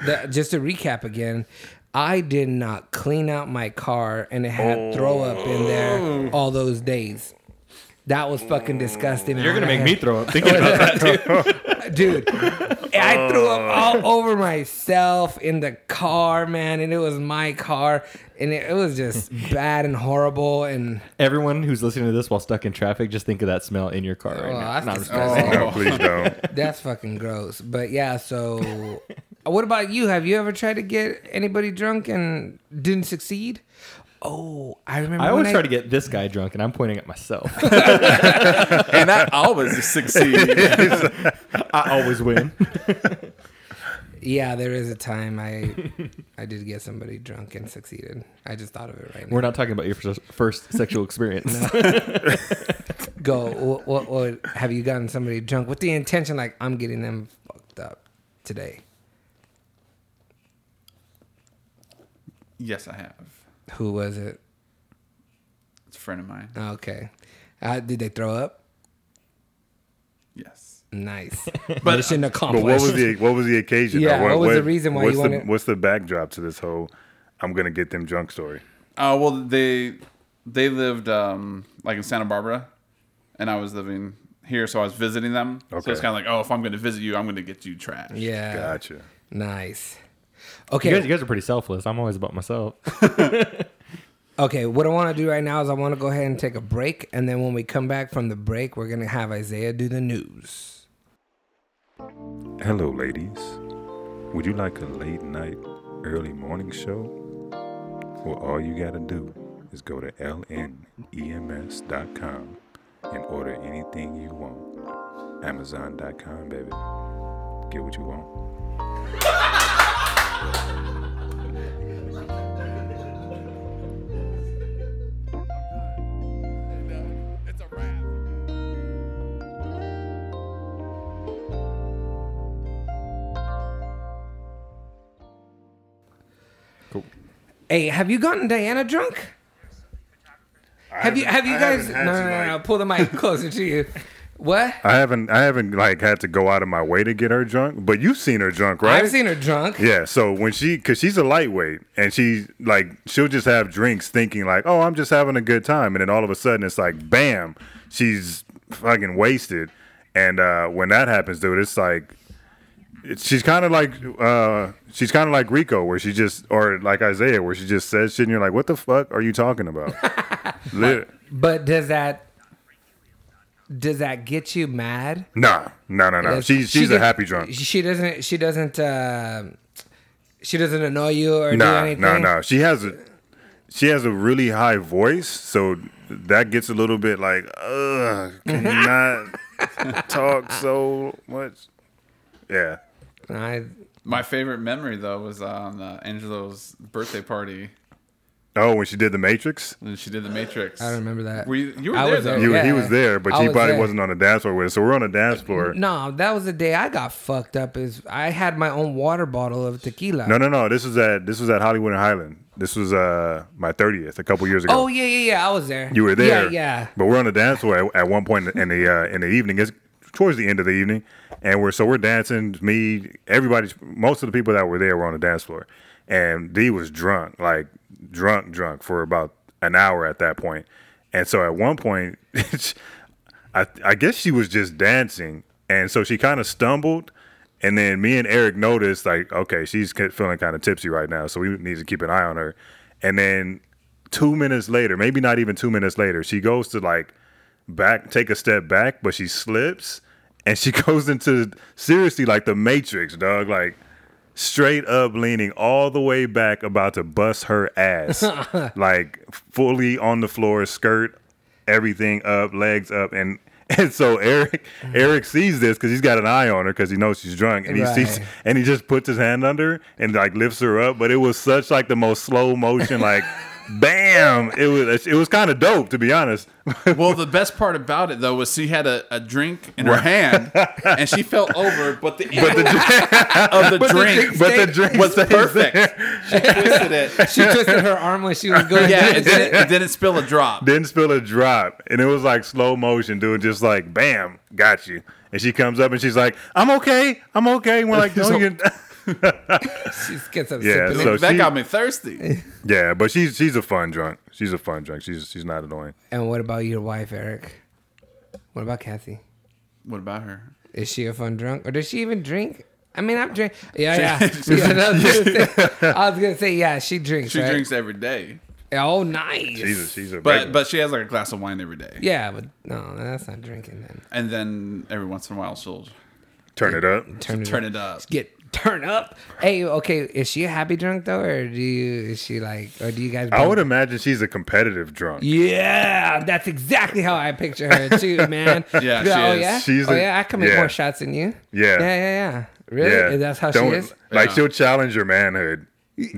the, just to recap again, I did not clean out my car, and it had oh. throw up in there all those days. That was fucking disgusting. You're going to make me throw up thinking about that, dude. Dude, I threw up all over myself in the car, man. And it was my car. And it, it was just bad and horrible. And everyone who's listening to this while stuck in traffic, just think of that smell in your car right well, now. That's Not disgusting. Oh. No, please don't. That's fucking gross. But yeah, so what about you? Have you ever tried to get anybody drunk and didn't succeed? Oh, I remember. I always I... try to get this guy drunk, and I'm pointing at myself. And I always succeed. I always win. Yeah, there is a time I I did get somebody drunk and succeeded. I just thought of it right now. We're not talking about your first sexual experience. No. Go. What, what, what, have you gotten somebody drunk with the intention, like, I'm getting them fucked up today? Yes, I have. Who was it? It's a friend of mine. Okay. Uh, did they throw up? Yes. Nice. But mission accomplished. But what was the what was the occasion? Yeah, what, what was what, the reason why you the, wanted... What's the backdrop to this whole I'm going to get them drunk story? Uh, well, they they lived um, like in Santa Barbara, and I was living here, so I was visiting them. Okay. So it's kind of like, oh, if I'm going to visit you, I'm going to get you trashed. Yeah. Gotcha. Nice. Okay, you guys, you guys are pretty selfless. I'm always about myself. Okay, what I want to do right now is I want to go ahead and take a break, and then when we come back from the break, we're going to have Isaiah do the news. Hello, ladies. Would you like a late night, early morning show? Well, all you got to do is go to L N E M S dot com and order anything you want. Amazon dot com, baby. Get what you want. Cool. Hey, have you gotten Diana drunk? I have you? Have you I guys? No, no, no, no. Like... Pull the mic closer to you. What? I haven't, I haven't like had to go out of my way to get her drunk, but you've seen her drunk, right? I've seen her drunk. Yeah. So when she, cause she's a lightweight, and she like, she'll just have drinks thinking like, oh, I'm just having a good time. And then all of a sudden it's like, bam, she's fucking wasted. And, uh, when that happens, dude, it's like, it's, she's kind of like, uh, she's kind of like Rico where she just, or like Isaiah, where she just says shit and you're like, what the fuck are you talking about? But does that Does that get you mad? Nah, no, no, no. She, she's she a gets, happy drunk. She doesn't. She doesn't. Uh, she doesn't annoy you or nah, do anything. No, nah, no, nah. She has a. She has a really high voice, so that gets a little bit like, ugh, can you not talk so much? Yeah. I. My favorite memory though was on uh, Angelo's birthday party. Oh, when she did the Matrix? When she did the Matrix. I remember that. Were you, you were I there, was though. You, yeah. He was there, but I he was probably there. Wasn't on the dance floor with us. So we're on the dance floor. No, that was the day I got fucked up. Is I had my own water bottle of tequila. No, no, no. This was at this was at Hollywood and Highland. This was uh, my thirtieth, a couple years ago. Oh, yeah, yeah, yeah. I was there. You were there. Yeah, yeah. But we're on the dance floor at, at one point in the uh, in the evening. It's towards the end of the evening. And we're so we're dancing. Me, everybody, most of the people that were there were on the dance floor. And D was drunk, like drunk, drunk for about an hour at that point. And so at one point, I, I guess she was just dancing. And so she kind of stumbled. And then me and Eric noticed, like, okay, she's feeling kind of tipsy right now. So we need to keep an eye on her. And then two minutes later, maybe not even two minutes later, she goes to like back, take a step back, but she slips and she goes into seriously like the Matrix, dog. Like, straight up leaning all the way back, about to bust her ass. Like fully on the floor, skirt, everything up, legs up. And and so Eric Eric sees this because he's got an eye on her because he knows she's drunk. And he right. sees and he just puts his hand under her and like lifts her up. But it was such like the most slow motion, like bam. It was it was kind of dope, to be honest. Well, the best part about it though was she had a, a drink in her hand, and she fell over, but the end but the, of the but drink, the, but the drink was perfect. She twisted it. She twisted her arm when she was going. Yeah, it didn't, it didn't spill a drop. Didn't spill a drop, and it was like slow motion, dude. Just like bam, got you. And she comes up and she's like, "I'm okay, I'm okay." And we're like, "Don't you?" She gets upset. Yeah, so that she, got me thirsty. Yeah, but she's she's a fun drunk. She's a fun drunk. She's she's not annoying. And what about your wife, Eric? What about Kathy? What about her? Is she a fun drunk, or does she even drink? I mean, I'm drink. Yeah, yeah. yeah I, was say, I was gonna say, yeah, she drinks. She right? drinks every day. Oh, nice. She's a, she's a but but she has like a glass of wine every day. Yeah, but no, that's not drinking then. And then every once in a while she'll turn it up. Turn it, turn it up. It up. Get. Turn up. Hey, okay, is she a happy drunk though, or do you is she like or do you guys I would her? Imagine she's a competitive drunk. Yeah, that's exactly how I picture her too, man. Yeah, she oh, is. Yeah? She's oh a, yeah, I can make yeah. more shots than you. Yeah. Yeah, yeah, yeah. Really? Yeah. That's how Don't, she is? Like yeah. she'll challenge your manhood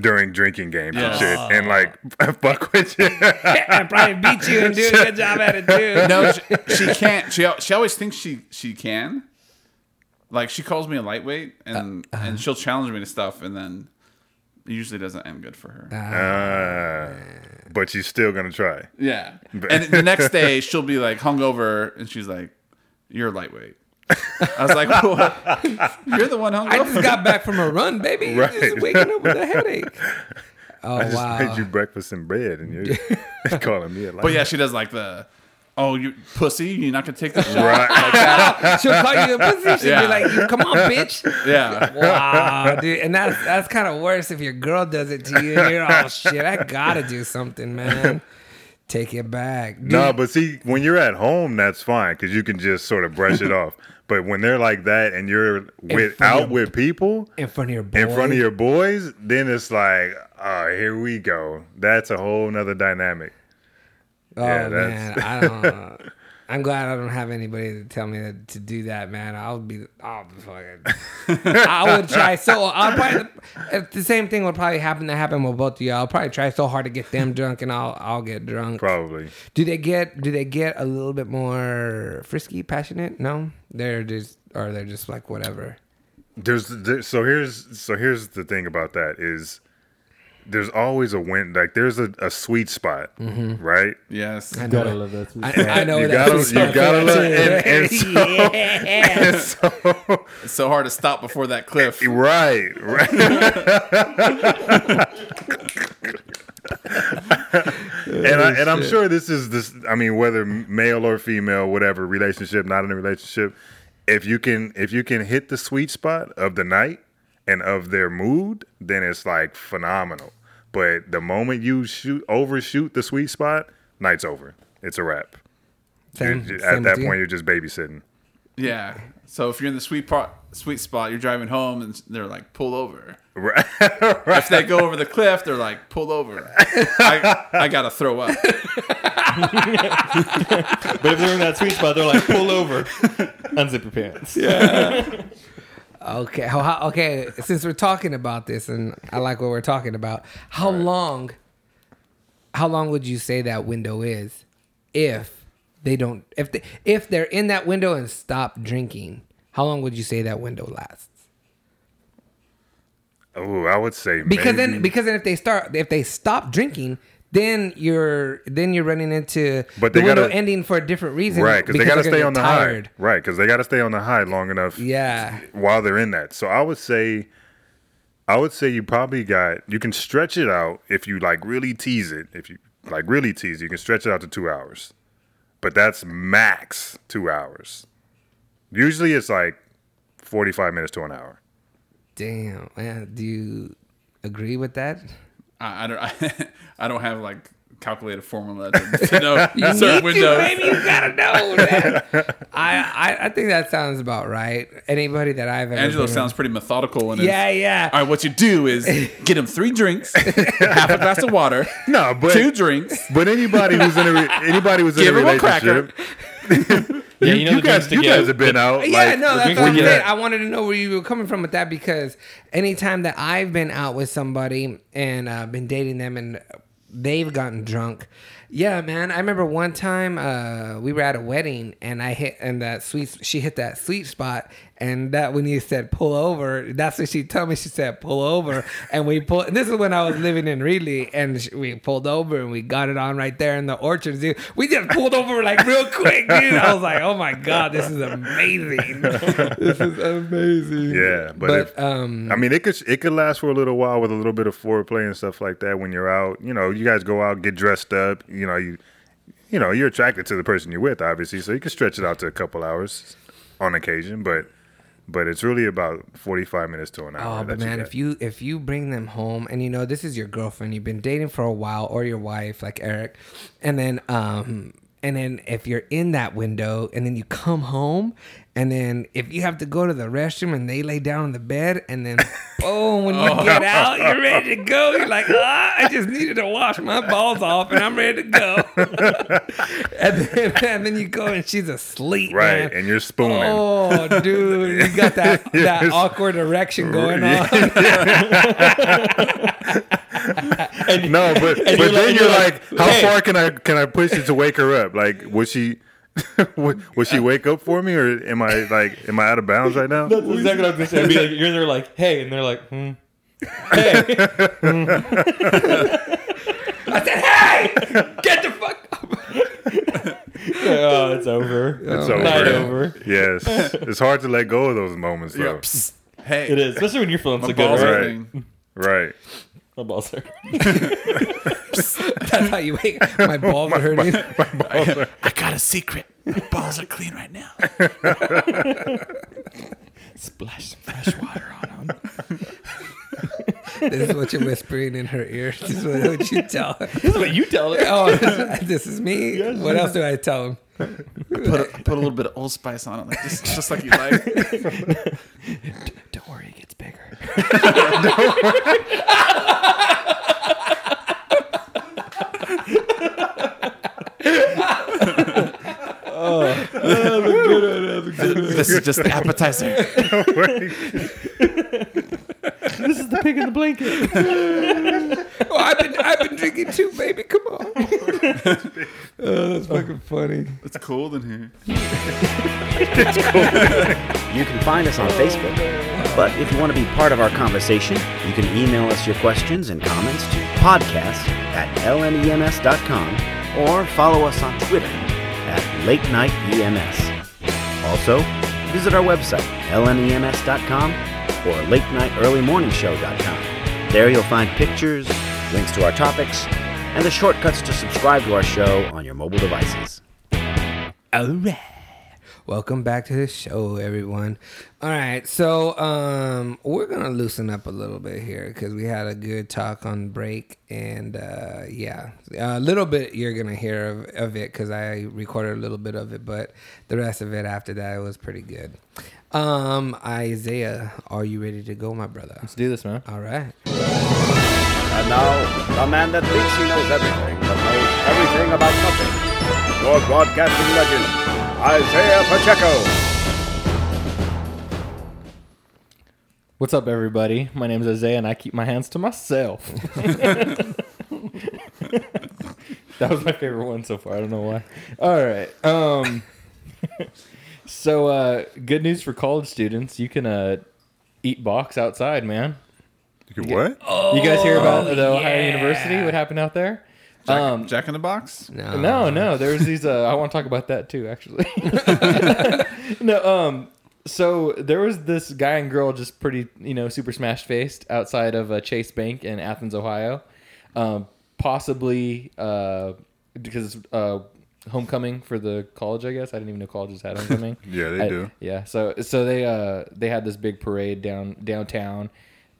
during drinking games yes. and shit, and like fuck with you, and probably beat you and do a good job at it too. No, she, she can't. She she always thinks she she can. Like, she calls me a lightweight, and, uh, uh, and she'll challenge me to stuff, and then it usually doesn't end good for her. Uh, uh, but she's still going to try. Yeah. And the next day, she'll be, like, hungover, and she's like, "You're lightweight." I was like, "What? You're the one hungover? I just got back from a run, baby. Right. You're just waking up with a headache." Oh, I just wow. made you breakfast and bread, and you're calling me a lightweight. But, yeah, she does, like, the... "Oh, you pussy! You're not gonna take the shot." Right. Like that. She'll call you a pussy. She'll yeah. be like, "Come on, bitch!" Yeah. Wow, dude, and that's that's kind of worse if your girl does it to you, and you're all, "Shit, I gotta do something, man. Take it back." Dude. No, but see, when you're at home, that's fine because you can just sort of brush it off. But when they're like that, and you're with out your, with people in front of your boys. in front of your boys, then it's like, "Oh, here we go." That's a whole nother dynamic. Oh yeah, man, I don't. I'm glad I don't have anybody to tell me that, to do that, man. I'll be, I'll be fucking. I would try so. I'll probably the same thing would probably happen to happen with both of y'all. I'll probably try so hard to get them drunk, and I'll, I'll get drunk. Probably. Do they get, do they get a little bit more frisky, passionate? No, they're just, or they're just like whatever. There's, there, so here's, so here's the thing about that is. There's always a win. Like there's a, a sweet spot, mm-hmm. right? Yes, I know. Gotta love that sweet spot. I, I know you that. Gotta, you gotta love it. And, and so, yeah. and so it's so hard to stop before that cliff. Right, right. And I, and I'm sure this is this. I mean, whether male or female, whatever relationship, not in a relationship, if you can, if you can hit the sweet spot of the night. And of their mood, then it's like phenomenal. But the moment you shoot overshoot the sweet spot, night's over. It's a wrap. Fair, you're, same at that point, you're just babysitting. Yeah. So if you're in the sweet part, sweet spot, you're driving home, and they're like, pull over. Right. If they go over the cliff, they're like, pull over. I, I got to throw up. But if they're in that sweet spot, they're like, pull over. Unzip your pants. Yeah. Okay. Okay. Since we're talking about this, and I like what we're talking about, how right. long, how long would you say that window is if... They don't if they if they're in that window and stop drinking. How long would you say that window lasts? Oh, I would say because maybe. then because then if they start if they stop drinking, then you're then you're running into but the window gotta, ending for a different reason, right? Because they gotta stay on the tired. high, right? Because they gotta stay on the high long enough, yeah. While they're in that, so I would say, I would say you probably got you can stretch it out if you like really tease it. If you like really tease, it, you can stretch it out to two hours. But that's max two hours. Usually it's like forty-five minutes to an hour. Damn, man, do you agree with that? I, I don't. I, I don't have like calculated formula to, to know you certain windows. To, baby, you gotta know. That. I, I I think that sounds about right. Anybody that I've ever Angelo sounds with. pretty methodical. And yeah, yeah. All right, what you do is get them three drinks, half a glass of water. No, but two drinks. But anybody who's in a anybody who's in a relationship. Yeah, you, you, know you, guys, you guys have been out. Yeah, like, no, that's what I'm saying. I wanted to know where you were coming from with that because anytime that I've been out with somebody and uh, been dating them and they've gotten drunk, yeah, man. I remember one time uh, we were at a wedding and I hit and that sweet. She hit that sweet spot and that when you said pull over, that's what she told me. She said pull over and we pulled. This is when I was living in Reedley and we pulled over and we got it on right there in the orchards. Dude, we just pulled over like real quick, dude. I was like, oh my god, this is amazing. This is amazing. Yeah, but, but if, um, I mean, it could it could last for a little while with a little bit of foreplay and stuff like that. When you're out, you know, you guys go out, get dressed up. You know, you, you know, you're attracted to the person you're with, obviously. So you can stretch it out to a couple hours on occasion, but, but it's really about forty-five minutes to an hour. Oh, but man, you if you if you bring them home, and you know, this is your girlfriend you've been dating for a while, or your wife, like Eric, and then, um, and then if you're in that window, and then you come home. And then if you have to go to the restroom and they lay down on the bed and then boom, when you oh. get out, you're ready to go. You're like, ah, I just needed to wash my balls off and I'm ready to go. and, then, and then you go and she's asleep. Right, man. And you're spooning. Oh, dude, you got that, that awkward erection going on. and, no, but, but you're then like, you're like, how hey. far can I can I push it to wake her up? Like, was she... would, would she wake up for me, or am I like, am I out of bounds right now? That's exactly what I'm saying. Be like, you're there, like, hey, and they're like, hmm, hey, I said, hey, get the fuck up. Oh, it's over. It's oh, over. Not over. Yes, it's hard to let go of those moments, though. Yeah, psst, hey, it is, especially when you're feeling so good, right? Right. My balls are that's how you wake. My balls my, are hurting. My, my balls I, are... I got a secret. My balls are clean right now. Splash some fresh water on them. This is what you're whispering in her ear. This is what you tell her. This is what you tell her. Oh, this, this is me. Yes, what else do I tell him? Put a, put a little bit of Old Spice on it, like just, just like you like. D- don't worry, it gets bigger. Don't worry. Oh, oh, the good, the good, the this is just the appetizer. Don't worry. This is the pig in the blanket. Oh, I've been I've been drinking too, baby. Come on. Oh, that's fucking funny. It's cold in here. It's cold. You can find us on Facebook, but if you want to be part of our conversation, you can email us your questions and comments to podcast at l m e m s dot com or follow us on Twitter at Late Night E M S. Also, visit our website, l m e m s dot com or late night early morning show dot com. There you'll find pictures, links to our topics, and the shortcuts to subscribe to our show on your mobile devices. All right. Welcome back to the show, everyone. All right, so um, we're going to loosen up a little bit here because we had a good talk on break. And uh, yeah, a little bit you're going to hear of, of it because I recorded a little bit of it. But the rest of it after that, it was pretty good. Um, Isaiah, are you ready to go, my brother? Let's do this, man. All right. And now, the man that thinks he knows everything but knows everything about nothing. Your broadcasting legend, Isaiah Pacheco. What's up, everybody? My name is Isaiah, and I keep my hands to myself. That was my favorite one so far. I don't know why. All right. Um, so, uh, good news for college students. You can uh, eat box outside, man. You can what? Oh, you guys hear about the yeah. Ohio University? What happened out there? Jack, um, Jack in the Box? No, no, no. There was these. Uh, I want to talk about that too, actually. no, um. So there was this guy and girl, just pretty, you know, super smashed faced outside of a Chase Bank in Athens, Ohio, um, possibly uh, because it's uh, homecoming for the college. I guess I didn't even know colleges had homecoming. yeah, they I, do. Yeah, so so they uh they had this big parade down downtown.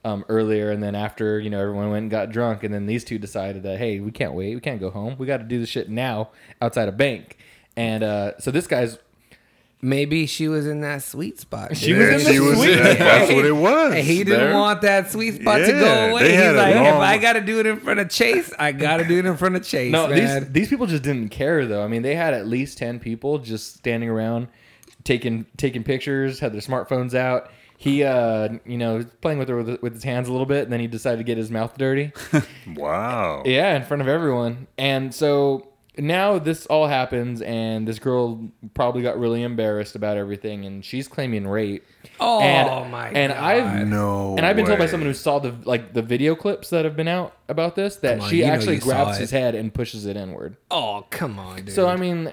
Um, earlier, and then after, you know, everyone went and got drunk, and then these two decided that, hey, we can't wait, we can't go home, we got to do this shit now outside a bank. And uh, so this guy's maybe she was in that sweet spot. She yeah, was in the she sweet was in that, that's what it was. He didn't there. want that sweet spot yeah, to go away. He's like, long... if I got to do it in front of Chase, I got to do it in front of Chase. No, man. These, these people just didn't care, though. I mean, they had at least ten people just standing around taking taking pictures, had their smartphones out. He, uh, you know, playing with her with, with his hands a little bit, and then he decided to get his mouth dirty. Wow. Yeah, in front of everyone. And so now this all happens, and this girl probably got really embarrassed about everything, and she's claiming rape. Oh and, my and God! I've, no. And I've been way. told by someone who saw the like the video clips that have been out about this that on, she actually grabs his head and pushes it inward. Oh, come on, dude. So I mean,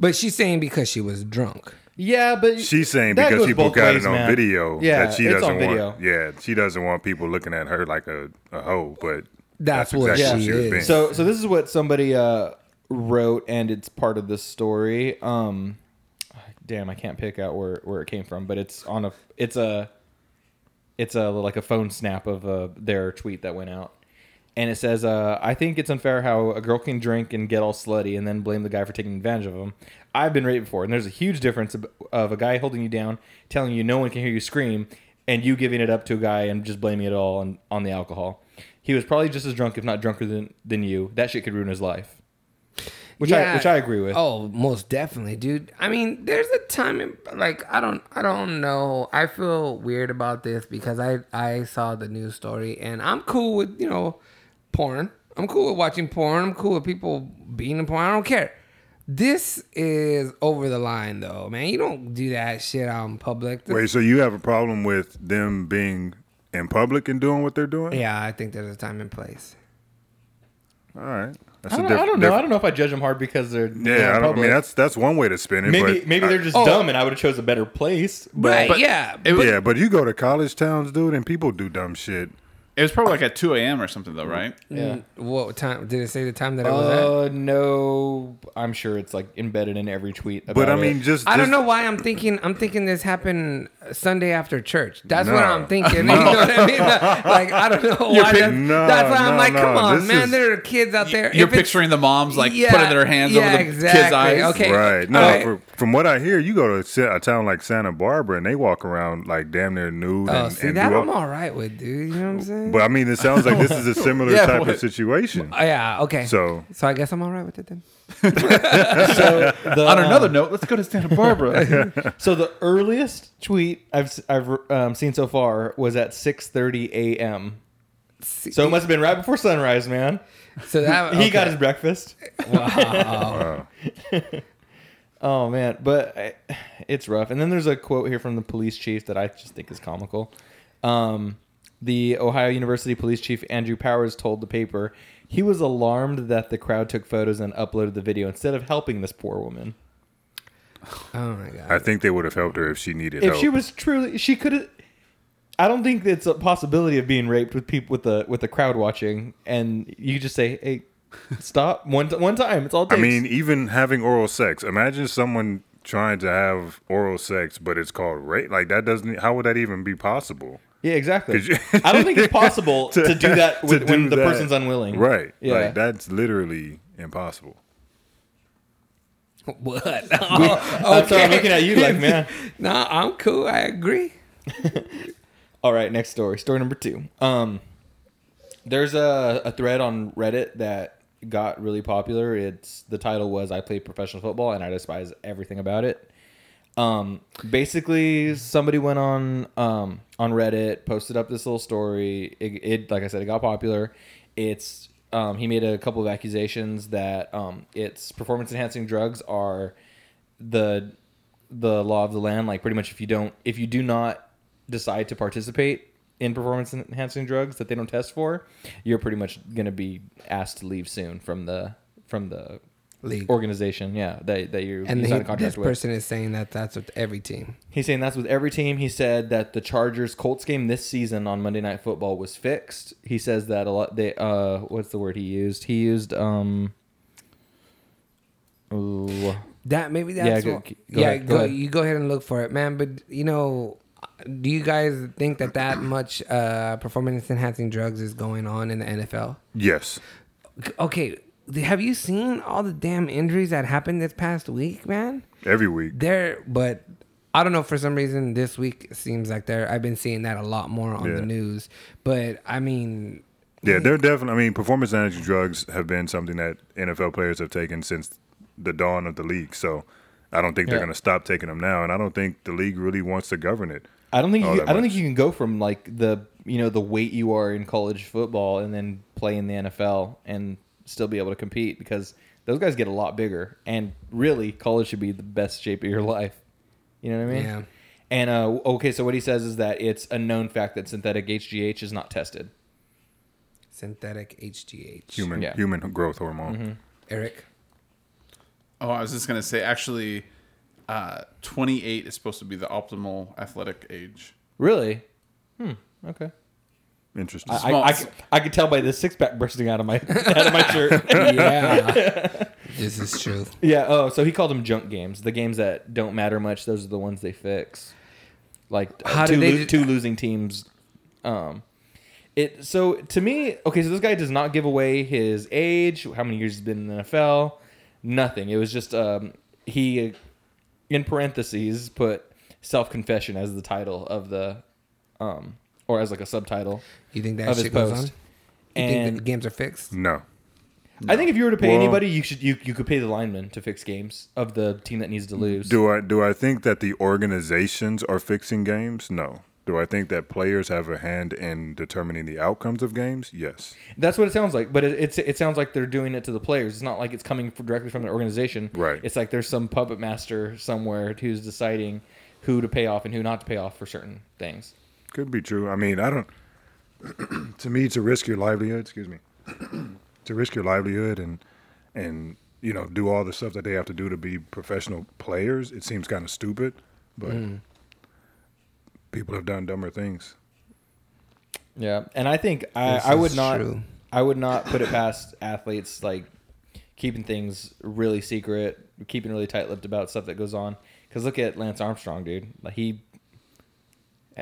but she's saying because she was drunk. Yeah, but she's saying because people got ways, it on man. video yeah, that she doesn't want. Yeah, she doesn't want people looking at her like a, a hoe. But that's, that's what exactly she, what she is. Was so, so this is what somebody uh, wrote, and it's part of this story. Um, damn, I can't pick out where, where it came from, but it's on a it's a it's a like a phone snap of uh, their tweet that went out, and it says, uh, "I think it's unfair how a girl can drink and get all slutty, and then blame the guy for taking advantage of him. I've been raped before, and there's a huge difference of a guy holding you down, telling you no one can hear you scream, and you giving it up to a guy and just blaming it all on, on the alcohol. He was probably just as drunk, if not drunker than, than you. That shit could ruin his life." Which yeah. I which I agree with. Oh, most definitely, dude. I mean, there's a time in, like I don't I don't know. I feel weird about this because I, I saw the news story, and I'm cool with, you know, porn. I'm cool with watching porn. I'm cool with people being in porn. I don't care. This is over the line, though, man. You don't do that shit out in public. Wait, so you have a problem with them being in public and doing what they're doing? Yeah, I think there's a time and place. All right. That's I, don't, a diff- I don't know. Diff- I don't know if I judge them hard because they're yeah. They're in I, don't, I mean, that's that's one way to spin it. Maybe but maybe I, they're just oh, dumb, and I would have chose a better place. But, right? But, yeah. It was, yeah, but you go to college towns, dude, and people do dumb shit. It was probably like at two a.m. or something, though, right? Yeah. What time? Did it say the time that it was uh, at? No. I'm sure it's like embedded in every tweet. About but I mean, just, just... I don't know why I'm thinking I'm thinking this happened Sunday after church. That's no. what I'm thinking. No. You know what I mean? Like, I don't know why. Pic- that, no, that's why no, I'm like, no, come on, man. Is... There are kids out there. You're if picturing the moms, like, yeah, putting their hands yeah, over the exactly. kids' eyes. Okay. Right. No, right. For, from what I hear, you go to a town like Santa Barbara, and they walk around like damn near nude. Oh, and, see, and that I'm all right with, dude. You know what I'm saying? But I mean, it sounds like this is a similar yeah, type what? of situation. Yeah, okay. So, so I guess I'm all right with it then. so the, on another um, note, let's go to Santa Barbara. So the earliest tweet I've I've um, seen so far was at six thirty a.m. So it must have been right before sunrise, man. So that, okay. He got his breakfast. Wow. wow. Oh man, but I, it's rough. And then there's a quote here from the police chief that I just think is comical. Um. The Ohio University Police Chief Andrew Powers told the paper he was alarmed that the crowd took photos and uploaded the video instead of helping this poor woman. Oh my God! I think they would have helped her if she needed if help. If she was truly, she could have. I don't think it's a possibility of being raped with people with the with the crowd watching, and you just say, "Hey, stop!" one one time. It's all it takes. I mean, even having oral sex. Imagine someone trying to have oral sex, but it's called rape. Like, that doesn't, how would that even be possible? Yeah, exactly. You, I don't think it's possible to, to do that with, do when the that. person's unwilling. Right. Yeah. Like, that's literally impossible. What? Oh, okay. I'm sorry, looking at you like, man. No, I'm cool. I agree. All right, next story. Story number two. Um, there's a, a thread on Reddit that got really popular. It's the title was "I played professional football and I despise everything about it." Um, basically, somebody went on um on Reddit, posted up this little story. It, it like I said, it got popular. It's um he made a couple of accusations that um it's performance enhancing drugs are the the law of the land. Like, pretty much, if you don't, if you do not decide to participate in performance enhancing drugs that they don't test for, you're pretty much going to be asked to leave soon from the from the league organization. Yeah, that that you're and you he, this with. person is saying that that's with every team. He's saying that's with every team. He said that the Chargers Colts game this season on Monday Night Football was fixed. He says that a lot. They uh, what's the word he used? He used um. Ooh. That maybe that's yeah. Go, what, go yeah, ahead, go, go ahead. You go ahead and look for it, man. But you know. Do you guys think that that much uh, performance-enhancing drugs is going on in the N F L? Yes. Okay. Have you seen all the damn injuries that happened this past week, man? Every week. There, but I don't know. For some reason, this week seems like there. I've been seeing that a lot more on yeah. the news. But, I mean... Yeah, they're definitely... I mean, performance-enhancing drugs have been something that N F L players have taken since the dawn of the league. So, I don't think they're yeah. going to stop taking them now. And I don't think the league really wants to govern it. I don't think you, I much. don't think you can go from like the you know the weight you are in college football and then play in the N F L and still be able to compete, because those guys get a lot bigger, and really college should be the best shape of your life. You know what I mean? Yeah. And uh, okay, so what he says is that it's a known fact that synthetic H G H is not tested. Synthetic H G H, human yeah. human growth hormone. Mm-hmm. Eric. Oh, I was just gonna say actually. Uh, twenty-eight is supposed to be the optimal athletic age. Really? Hmm. Okay. Interesting. I, I, I, I could tell by the six pack bursting out of my out of my shirt. Yeah. This is true. Yeah. Oh, so he called them junk games. The games that don't matter much. Those are the ones they fix. Like How two, lo- two losing teams. Um. It. So to me, okay. So this guy does not give away his age. How many years he's been in the N F L? Nothing. It was just um. He. In parentheses, put self-confession as the title of the, um, or as like a subtitle. You think that shit goes on? You and think the games are fixed? No. no. I think if you were to pay well, anybody, you should you you could pay the linemen to fix games of the team that needs to lose. Do I do I think that the organizations are fixing games? No. Do I think that players have a hand in determining the outcomes of games? Yes. That's what it sounds like, but it it's, it sounds like they're doing it to the players. It's not like it's coming directly from the organization. Right. It's like there's some puppet master somewhere who's deciding who to pay off and who not to pay off for certain things. Could be true. I mean, I don't... to me, to risk your livelihood, excuse me, to risk your livelihood and and you know do all the stuff that they have to do to be professional players, it seems kind of stupid, but... Mm. People have done dumber things. Yeah, and I think I, I would not. True. I would not put it past athletes, like keeping things really secret, keeping really tight-lipped about stuff that goes on. Because look at Lance Armstrong, dude. Like he,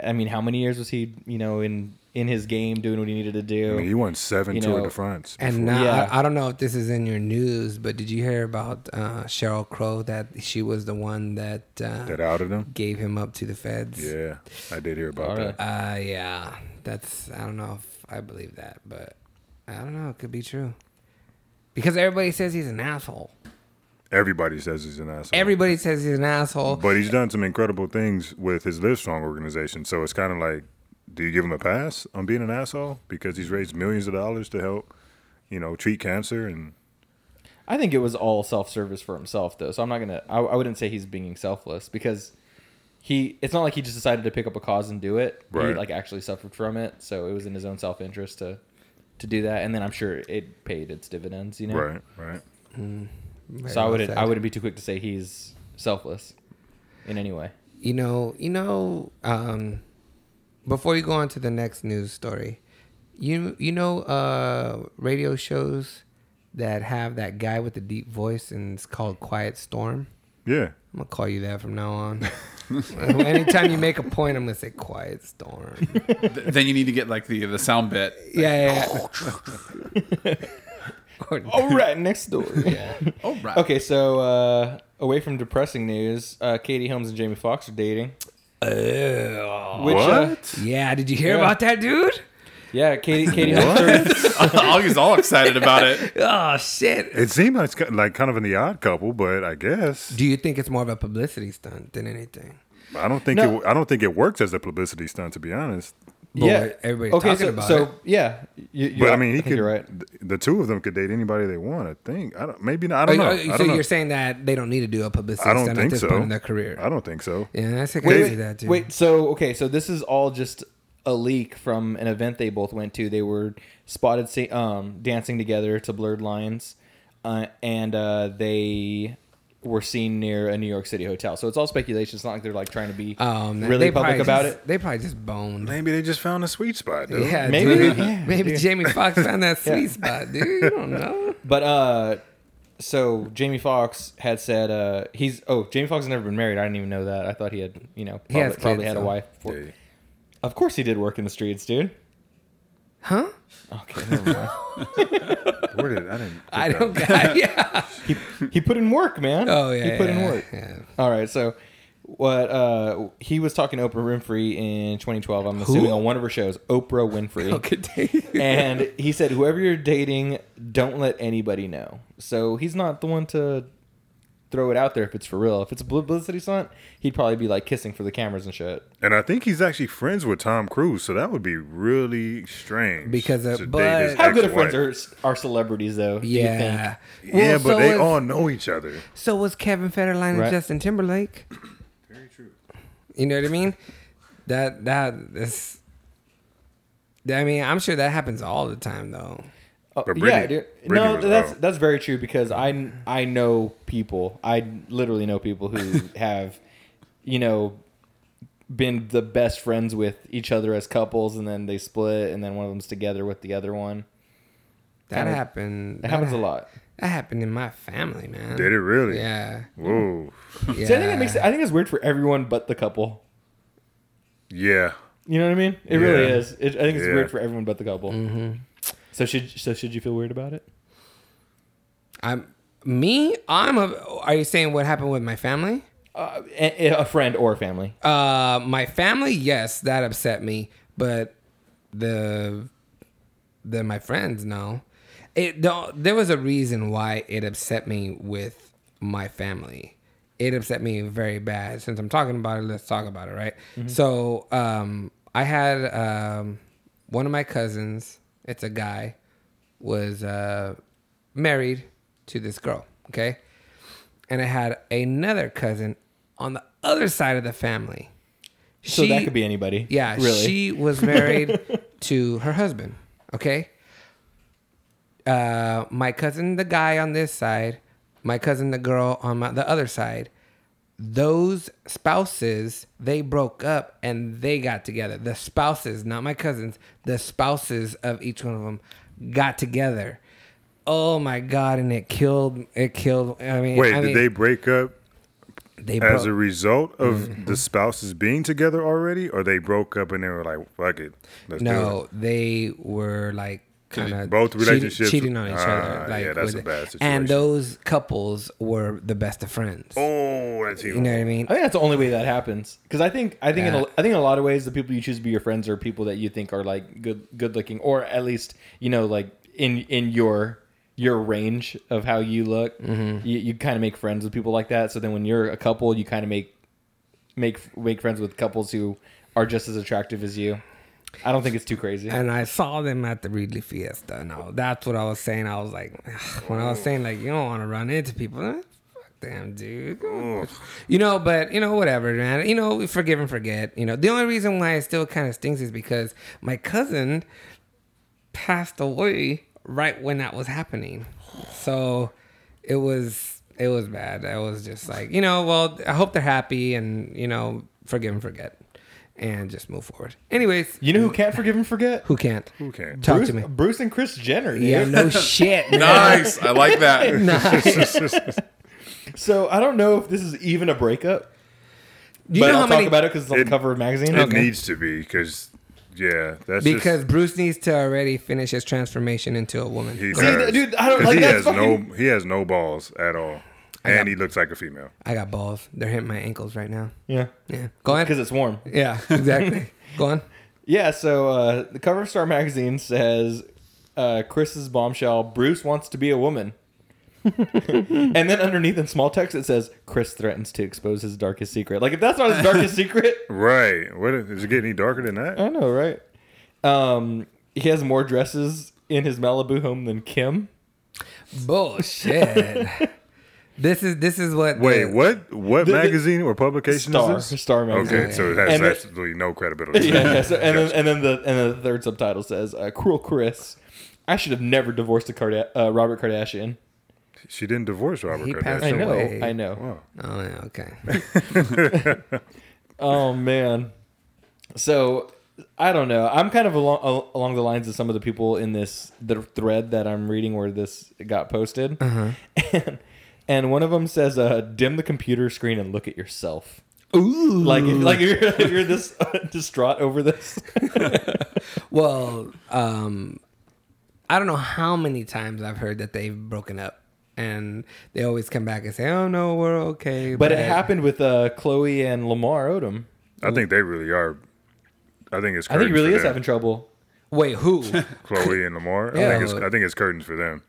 I mean, how many years was he, you know, in in his game doing what he needed to do? I mean, he won seven you know, Tour de France. Before. And now, yeah. I, I don't know if this is in your news, but did you hear about uh, Sheryl Crow, that she was the one that uh, that outed him, gave him up to the feds? Yeah, I did hear about right. that. Uh, yeah, that's I don't know if I believe that, but I don't know. It could be true because everybody says he's an asshole. Everybody says he's an asshole. Everybody says he's an asshole. But he's done some incredible things with his Live Strong organization. So it's kind of like, do you give him a pass on being an asshole? Because he's raised millions of dollars to help, you know, treat cancer. And I think it was all self-service for himself, though. So I'm not going to, I wouldn't say he's being selfless, because he, it's not like he just decided to pick up a cause and do it. Right. He like actually suffered from it. So it was in his own self-interest to, to do that. And then I'm sure it paid its dividends, you know? Right, right. Mm. Very so well I wouldn't. Said. I wouldn't be too quick to say he's selfless in any way. You know. You know. Um, before you go on to the next news story, you you know uh, radio shows that have that guy with the deep voice and it's called Quiet Storm. Yeah. I'm going to call you that from now on. Anytime you make a point, I'm going to say quiet storm. Then you need to get like the, the sound bit. Yeah, like, yeah, yeah. All right, next door. Yeah. All right. Okay, so uh, away from depressing news, uh, Katie Holmes and Jamie Foxx are dating. Uh, Which, what? Uh, yeah, did you hear yeah. about that, dude? Yeah, Katie. Katie Augie's all excited about it. Oh shit! It seemed like it's like kind of an odd couple, but I guess. Do you think it's more of a publicity stunt than anything? I don't think no. it. I don't think it works as a publicity stunt, to be honest. But yeah, everybody's okay, talking so, about so, it. So yeah, you, but I mean, he I could, you're right. The two of them could date anybody they want. I think. I don't. Maybe not. I don't oh, know. Oh, I don't so know. You're saying that they don't need to do a publicity stunt at this so. point in their career? I don't think so. Yeah, that's crazy. Wait, wait, that, dude. Wait. So okay. So this is all just a leak from an event they both went to. They were spotted um, dancing together to Blurred Lines, uh, and uh, they were seen near a New York City hotel. So it's all speculation. It's not like they're like trying to be um, really public about just, it. They probably just boned. Maybe they just found a sweet spot, dude. Yeah, maybe, dude. Yeah, maybe dude. Jamie Foxx found that sweet yeah. spot, dude. You don't know. But uh, so Jamie Foxx had said uh, he's oh Jamie Foxx has never been married. I didn't even know that. I thought he had you know probably, he probably kids, had so. a wife. Before. Yeah. Of course he did work in the streets, dude. Huh? Okay. Where did I didn't? I don't. Got, yeah. he he put in work, man. Oh yeah. He put yeah, in work. Yeah. All right. So, what? Uh, he was talking to Oprah Winfrey in twenty twelve. I'm assuming Who? on one of her shows, Oprah Winfrey. Okay. And he said, "Whoever you're dating, don't let anybody know." So he's not the one to throw it out there if it's for real. If it's a publicity stunt, he'd probably be like kissing for the cameras and shit. And I think he's actually friends with Tom Cruise, so that would be really strange. Because of, but how good of friends are, are celebrities, though? Yeah, you think? Well, yeah, but so they is, all know each other. So was Kevin Federline right? and Justin Timberlake. Very true. You know what I mean? That that is. I mean, I'm sure that happens all the time, though. Uh, Brittany, yeah, dude. No, that's low. that's very true because I I know people. I literally know people who have, you know, been the best friends with each other as couples, and then they split, and then one of them's together with the other one. That Kinda, happened. That happens that, a lot. That happened in my family, man. Did it really? Yeah. Whoa. Yeah. See, I think that makes. I think it's weird for everyone but the couple. Yeah. You know what I mean? It yeah. really is. It, I think it's yeah. weird for everyone but the couple. Mm-hmm. So should so should you feel weird about it? I'm me. I'm a. Are you saying what happened with my family? Uh, a, a friend or family? Uh, my family, yes, that upset me. But the the my friends, no. It the, there was a reason why it upset me with my family. It upset me very bad. Since I'm talking about it, let's talk about it, right? Mm-hmm. So um, I had um, one of my cousins. It's a guy, was uh, married to this girl, okay? And I had another cousin on the other side of the family. So she, that could be anybody. Yeah, really. She was married to her husband, okay? Uh, my cousin, the guy on this side, my cousin, the girl on my, the other side, those spouses, they broke up and they got together. The spouses, not my cousins, the spouses of each one of them got together. Oh my God. And it killed, it killed. I mean, wait, I did mean, they break up they as broke. a result of mm-hmm. the spouses being together already? Or they broke up and they were like, fuck it. Let's no, do it. They were like, Kinda both relationships cheating, cheating on each other. Uh, like, yeah, that's a bad situation. And those couples were the best of friends. Oh, that's you. You know what I mean? I think that's the only way that happens. Because I think I think yeah. in a, I think in a lot of ways the people you choose to be your friends are people that you think are like good good looking, or at least you know like in in your your range of how you look. Mm-hmm. You, you kind of make friends with people like that. So then when you're a couple, you kind of make make make friends with couples who are just as attractive as you. I don't think it's too crazy. And I saw them at the Reedley Fiesta. No, that's what I was saying. I was like, when I was saying, like, you don't want to run into people. Fuck them, dude. You know, but, you know, whatever, man. You know, forgive and forget. You know, the only reason why it still kind of stings is because my cousin passed away right when that was happening. So it was, it was bad. I was just like, you know, well, I hope they're happy and, you know, forgive and forget. And just move forward. Anyways. You know who can't forgive and forget? Who can't? Who can't? Talk Bruce, to me. Bruce and Kris Jenner. Dude. Yeah, no shit. Man. Nice. I like that. Nice. So I don't know if this is even a breakup. Do you but know I'll how talk many... about it because it's on it, the cover of a magazine. It okay. needs to be because, yeah, that's because just... Bruce needs to already finish his transformation into a woman. He does. See, dude, I don't like he that. Has fucking... no, he has no balls at all, I and got, he looks like a female. I got balls. They're hitting my ankles right now. Yeah, yeah. Go on. Because it's warm. Yeah, exactly. Go on. Yeah. So uh, the cover of Star Magazine says, uh, "Chris's bombshell: Bruce wants to be a woman." And then underneath in small text it says, "Kris threatens to expose his darkest secret." Like, if that's not his darkest secret, right? What is, is it getting any darker than that? I know, right? Um, he has more dresses in his Malibu home than Kim. Bullshit. This is this is what. Wait, the, what? What the, magazine or publication Star, is this? Star Magazine. Okay, yeah. So it has and absolutely it, no credibility. Yeah. Yeah, so, and then and then the and the third subtitle says, uh, "Cruel Kris, I should have never divorced a Card- uh, Robert Kardashian." She didn't divorce Robert he Kardashian. I know, away. I know. Wow. Oh, yeah, okay. Oh, man. So, I don't know. I'm kind of along, along the lines of some of the people in this the thread that I'm reading where this got posted. Uh-huh. And, and one of them says, uh, dim the computer screen and look at yourself. Ooh. Like, like you're, you're this uh, distraught over this. Well, um, I don't know how many times I've heard that they've broken up. And they always come back and say, "Oh no, we're okay." But, but it happened with uh, Khloé and Lamar Odom. I think they really are. I think it's. Curtains I think it really for is them. Having trouble. Wait, who? Khloé and Lamar. Yeah. I think it's. I think it's curtains for them.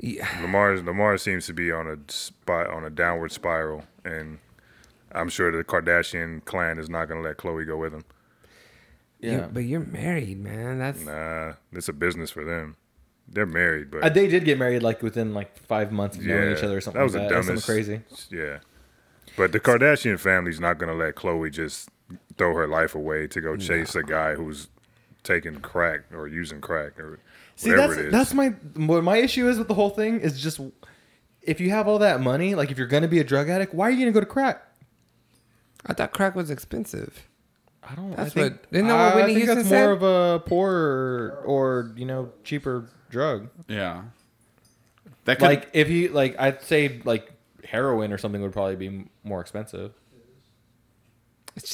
Yeah. Lamar Lamar seems to be on a spot on a downward spiral, and I'm sure the Kardashian clan is not going to let Khloé go with him. Yeah, you, but you're married, man. That's nah. It's a business for them. They're married, but... Uh, they did get married, like, within, like, five months of yeah, knowing each other or something that was like the that. Dumbest, something crazy. Yeah. But the Kardashian family's not going to let Khloé just throw her life away to go chase no. a guy who's taking crack or using crack or See, whatever that's, it is. That's my... What my issue is with the whole thing is just... If you have all that money, like, if you're going to be a drug addict, why are you going to go to crack? I thought crack was expensive. I don't... That's I think, what... Isn't that what uh, Whitney Houston said? I think that's more of a poorer or, you know, cheaper... drug. Yeah. That could, like if you like I'd say like heroin or something would probably be more expensive.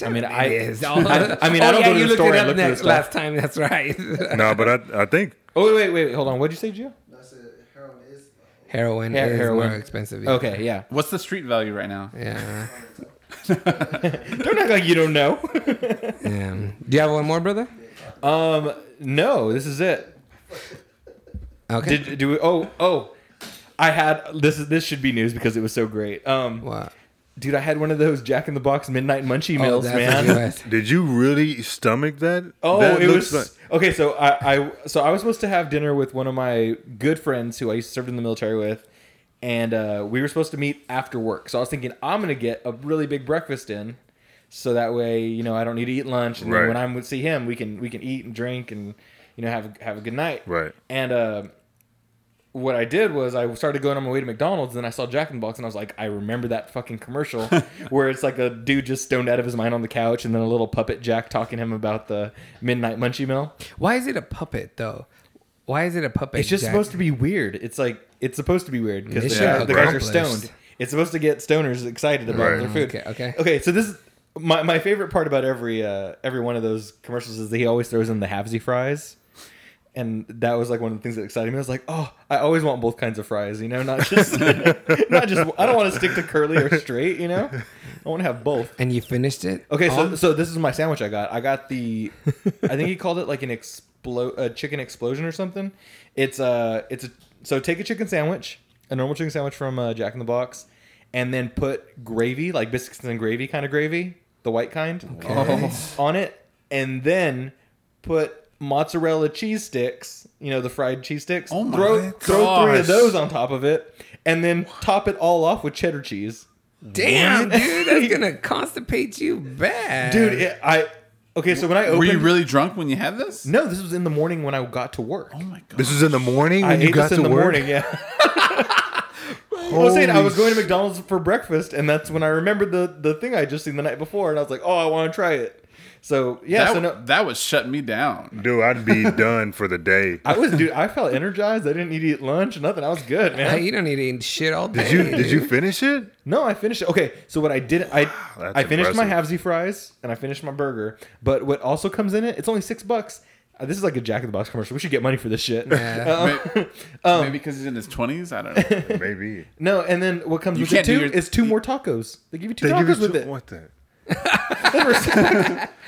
I mean I, is. I, I mean oh, I don't yeah, go to you the store and look next, for this last stuff. Time that's right. No, but I I think Oh wait, wait, wait, hold on. What did you say, Gio? I said heroin is Heroin yeah, is heroin. More expensive. Yeah. Okay, yeah. What's the street value right now? Yeah. Don't act like you don't know. Yeah. Do you have one more, brother? Um no, this is it. Okay. Did do we, oh oh, I had this is this should be news because it was so great. Um, wow. Dude, I had one of those Jack in the Box Midnight Munchie oh, meals, man. Did you really stomach that? Oh, that it was like... okay. So I, I so I was supposed to have dinner with one of my good friends who I used to serve in the military with, and uh, we were supposed to meet after work. So I was thinking I'm gonna get a really big breakfast in, so that way you know I don't need to eat lunch, and right. then when I'm see him, we can we can eat and drink and. You know, have a, have a good night. Right. And uh, what I did was I started going on my way to McDonald's, and then I saw Jack in the Box, and I was like, I remember that fucking commercial where it's like a dude just stoned out of his mind on the couch, and then a little puppet Jack talking to him about the Midnight Munchie meal. Why is it a puppet though? Why is it a puppet? It's just Jack? Supposed to be weird. It's like it's supposed to be weird because yeah, the guys are stoned. It's supposed to get stoners excited about right. their food. Okay. Okay. Okay. So this is. My my favorite part about every uh, every one of those commercials is that he always throws in the halvesy fries. And that was like one of the things that excited me. I was like, oh, I always want both kinds of fries, you know, not just, not just, I don't want to stick to curly or straight, you know, I want to have both. And you finished it? Okay. So, um, so this is my sandwich I got. I got the, I think he called it like an explo- a chicken explosion or something. It's a, it's a, so take a chicken sandwich, a normal chicken sandwich from uh, Jack in the Box, and then put gravy, like biscuits and gravy kind of gravy, the white kind, okay. on it. And then put mozzarella cheese sticks, you know, the fried cheese sticks. Oh my throw, throw three of those on top of it, and then what? Top it all off with cheddar cheese. Damn, dude, that's gonna constipate you bad, dude. It, I okay. So when I opened, were you really drunk when you had this? No, this was in the morning when I got to work. Oh my god, this was in the morning. When I you ate got this in to the work? Morning. Yeah. I was saying I was going to McDonald's for breakfast, and that's when I remembered the the thing I just seen the night before, and I was like, oh, I want to try it. So yeah, that, so no, that was shutting me down, dude. I'd be done for the day. I was, dude. I felt energized. I didn't need to eat lunch, nothing. I was good, man. Hey, you don't need to eat shit all day. Did you? Did you finish it? No, I finished it. Okay, so what I did, I wow, I finished impressive. my halvesy fries and I finished my burger. But what also comes in it? It's only six bucks. This is like a Jack in the Box commercial. We should get money for this shit. Yeah. Um, maybe, um, maybe because he's in his twenties. I don't know. Maybe. No, and then what comes you with it too your, is two you, more tacos. They give you two tacos with two, it. What the?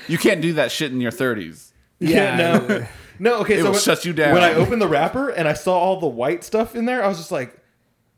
You can't do that shit in your thirties. Yeah. No. No. Okay. It so will when, shut you down. When I opened the wrapper and I saw all the white stuff in there, I was just like,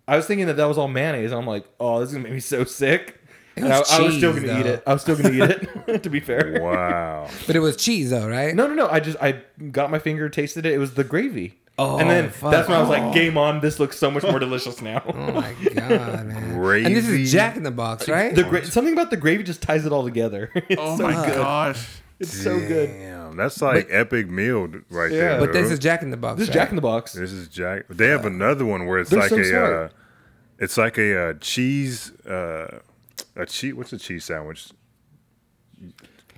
I was thinking that that was all mayonnaise. And I'm like, oh, this is gonna make me so sick. It was I, cheese, I was still going to eat it. I was still going to eat it, to be fair. Wow. But it was cheese, though, right? No, no, no. I just I got my finger, tasted it. It was the gravy. Oh, and then fuck. That's when I was like, game on. This looks so much more delicious now. Oh, my God, man. Gravy. And this is Jack in the Box, right? The gra- something about the gravy just ties it all together. It's oh, so my good. gosh. It's Damn, so good. Damn, that's like but, epic meal right yeah. there. But this is Jack in the Box, This right? is Jack in the Box. This is Jack. They have uh, another one where it's like so a, uh, it's like a uh, cheese... Uh, A cheese? What's a cheese sandwich?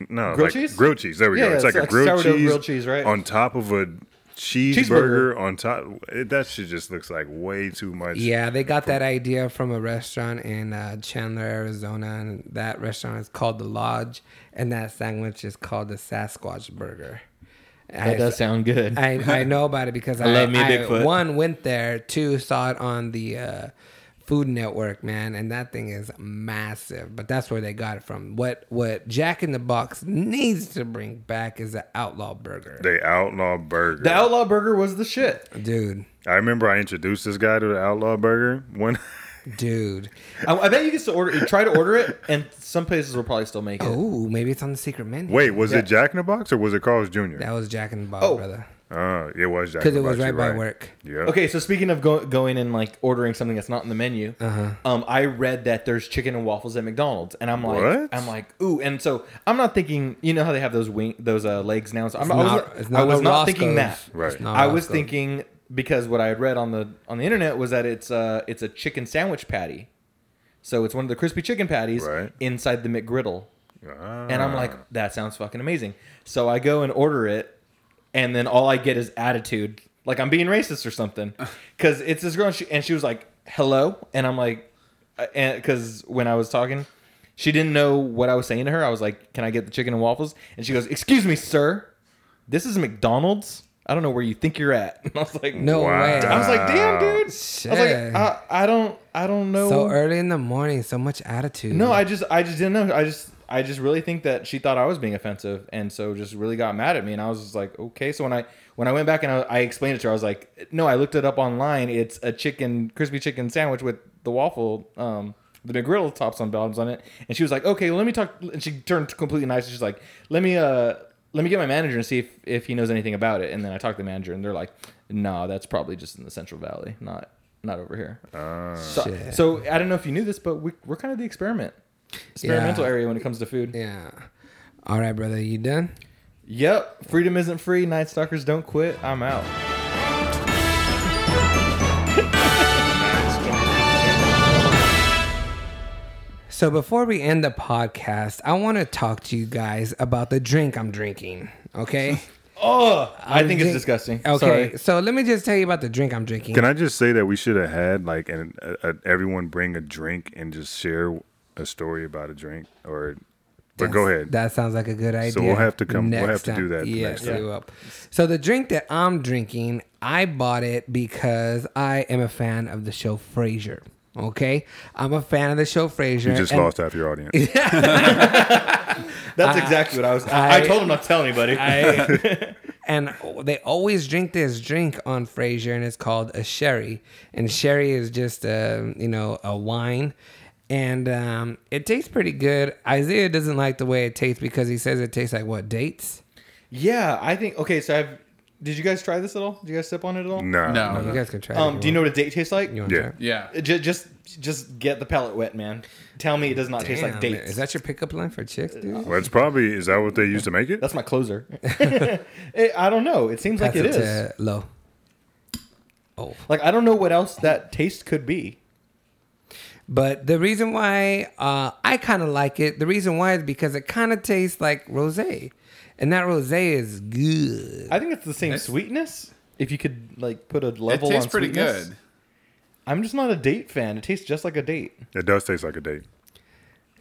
No, grilled like cheese? grilled cheese. There we yeah, go. Yeah, it's, it's like, like a grilled cheese, grilled cheese right? on top of a cheeseburger. cheeseburger. On top, it, that shit just looks like way too much. Yeah, they got that idea from a restaurant in uh, Chandler, Arizona, and that restaurant is called The Lodge, and that sandwich is called the Sasquatch Burger. That I, does sound good. I, I know about it because I, I love me Bigfoot. I, one went there, two saw it on the. Uh, Food Network, man, and that thing is massive, but that's where they got it from. What what Jack in the Box needs to bring back is the Outlaw Burger. The Outlaw Burger. The Outlaw Burger was the shit. Dude. I remember I introduced this guy to the Outlaw Burger. When Dude. I, I bet you get to order you try to order it, and some places will probably still make it. Oh, maybe it's on the secret menu. Wait, was yeah. it Jack in the Box or was it Carl's Junior? That was Jack in the Box, oh. brother. Oh, it was Jack in the Box. Because it was right by right. work. Yeah. Okay, so speaking of go- going and like ordering something that's not in the menu, uh-huh. um, I read that there's chicken and waffles at McDonald's, and I'm like, what? I'm like, ooh, and so I'm not thinking, you know how they have those wing, those uh, legs now. So I'm not, not, I was not, I was not thinking that. Right. I was Roscoe. thinking because what I had read on the on the internet was that it's uh it's a chicken sandwich patty, so it's one of the crispy chicken patties right. inside the McGriddle, ah. and I'm like, that sounds fucking amazing. So I go and order it. And then all I get is attitude, like I'm being racist or something, because it's this girl and she, and she was like, "Hello," and I'm like, because when I was talking, she didn't know what I was saying to her. I was like, "Can I get the chicken and waffles?" And she goes, "Excuse me, sir, this is McDonald's. I don't know where you think you're at." And I was like, "No wow. way!" I was like, "Damn, dude." Shit. I was like, I, I don't, I don't know. So early in the morning, so much attitude. No, I just, I just didn't know. I just. I just really think that she thought I was being offensive, and so just really got mad at me. And I was just like, okay. So when I when I went back and I, I explained it to her, I was like, no, I looked it up online. It's a chicken, crispy chicken sandwich with the waffle, um, the McGriddle tops on bottoms on it. And she was like, okay, well, let me talk. And she turned completely nice. And she's like, let me uh, let me get my manager and see if, if he knows anything about it. And then I talked to the manager, and they're like, no, that's probably just in the Central Valley, not not over here. Uh, so, shit. so I don't know if you knew this, but we, we're kind of the experiment. Experimental yeah. area when it comes to food. Yeah. All right, brother. You done? Yep. Freedom isn't free. Night Stalkers don't quit. I'm out. So before we end the podcast, I want to talk to you guys about the drink I'm drinking. Okay. Oh, I think it's disgusting. Okay, Sorry. so let me just tell you about the drink I'm drinking. Can I just say that we should have had like an, a, a, everyone bring a drink and just share a story about a drink, or but That's, go ahead. That sounds like a good idea. So we'll have to come. Next we'll have to do that. Yes, next time. we will. So the drink that I'm drinking, I bought it because I am a fan of the show Frasier. Okay, I'm a fan of the show Frasier. You just and, lost half your audience. That's exactly I, what I was. I, I told him not to tell anybody. I, and they always drink this drink on Frasier, and it's called a sherry. And sherry is just a you know a wine. And um, it tastes pretty good. Isaiah doesn't like the way it tastes because he says it tastes like, what, dates? Yeah, I think... Okay, so I've... Did you guys try this at all? Did you guys sip on it at all? No. No, no you no. guys can try um, it. Do you know what a date tastes like? You yeah. yeah. Just, just just get the palate wet, man. Tell me it does not Damn, taste like dates. Man. Is that your pickup line for chicks, dude? Well, it's probably... Is that what they used to make it? That's my closer. it, I don't know. It seems That's like it is. low. Oh. Like, I don't know what else that taste could be. But the reason why uh, I kind of like it, the reason why is because it kind of tastes like rosé. And that rosé is good. I think it's the same it's, sweetness. If you could like put a level on sweetness. It tastes pretty good. I'm just not a date fan. It tastes just like a date. It does taste like a date.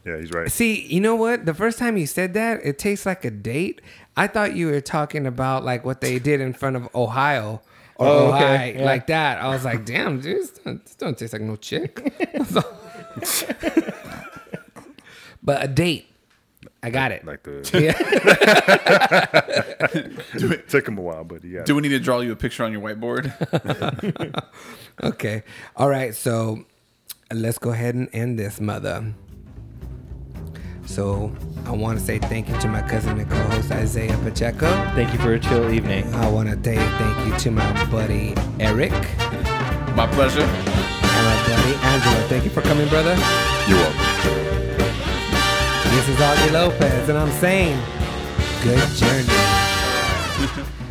Yeah, he's right. See, you know what? The first time you said that, it tastes like a date. I thought you were talking about like what they did in front of Ohio. Or oh, Ohio, okay. Yeah. Like that. I was like, damn, dude, this don't, this don't taste like no chick. But a date. I got it. Like the yeah. It took him a while, but yeah. Do we need to draw you a picture on your whiteboard? Okay. All right. So let's go ahead and end this, mother. So I want to say thank you to my cousin and co-host Isaiah Pacheco. Thank you for a chill evening. I want to say thank you to my buddy Eric. My pleasure. And my buddy Angelo. Thank you for coming, brother. You're welcome. This is Augie Lopez, and I'm saying, good journey.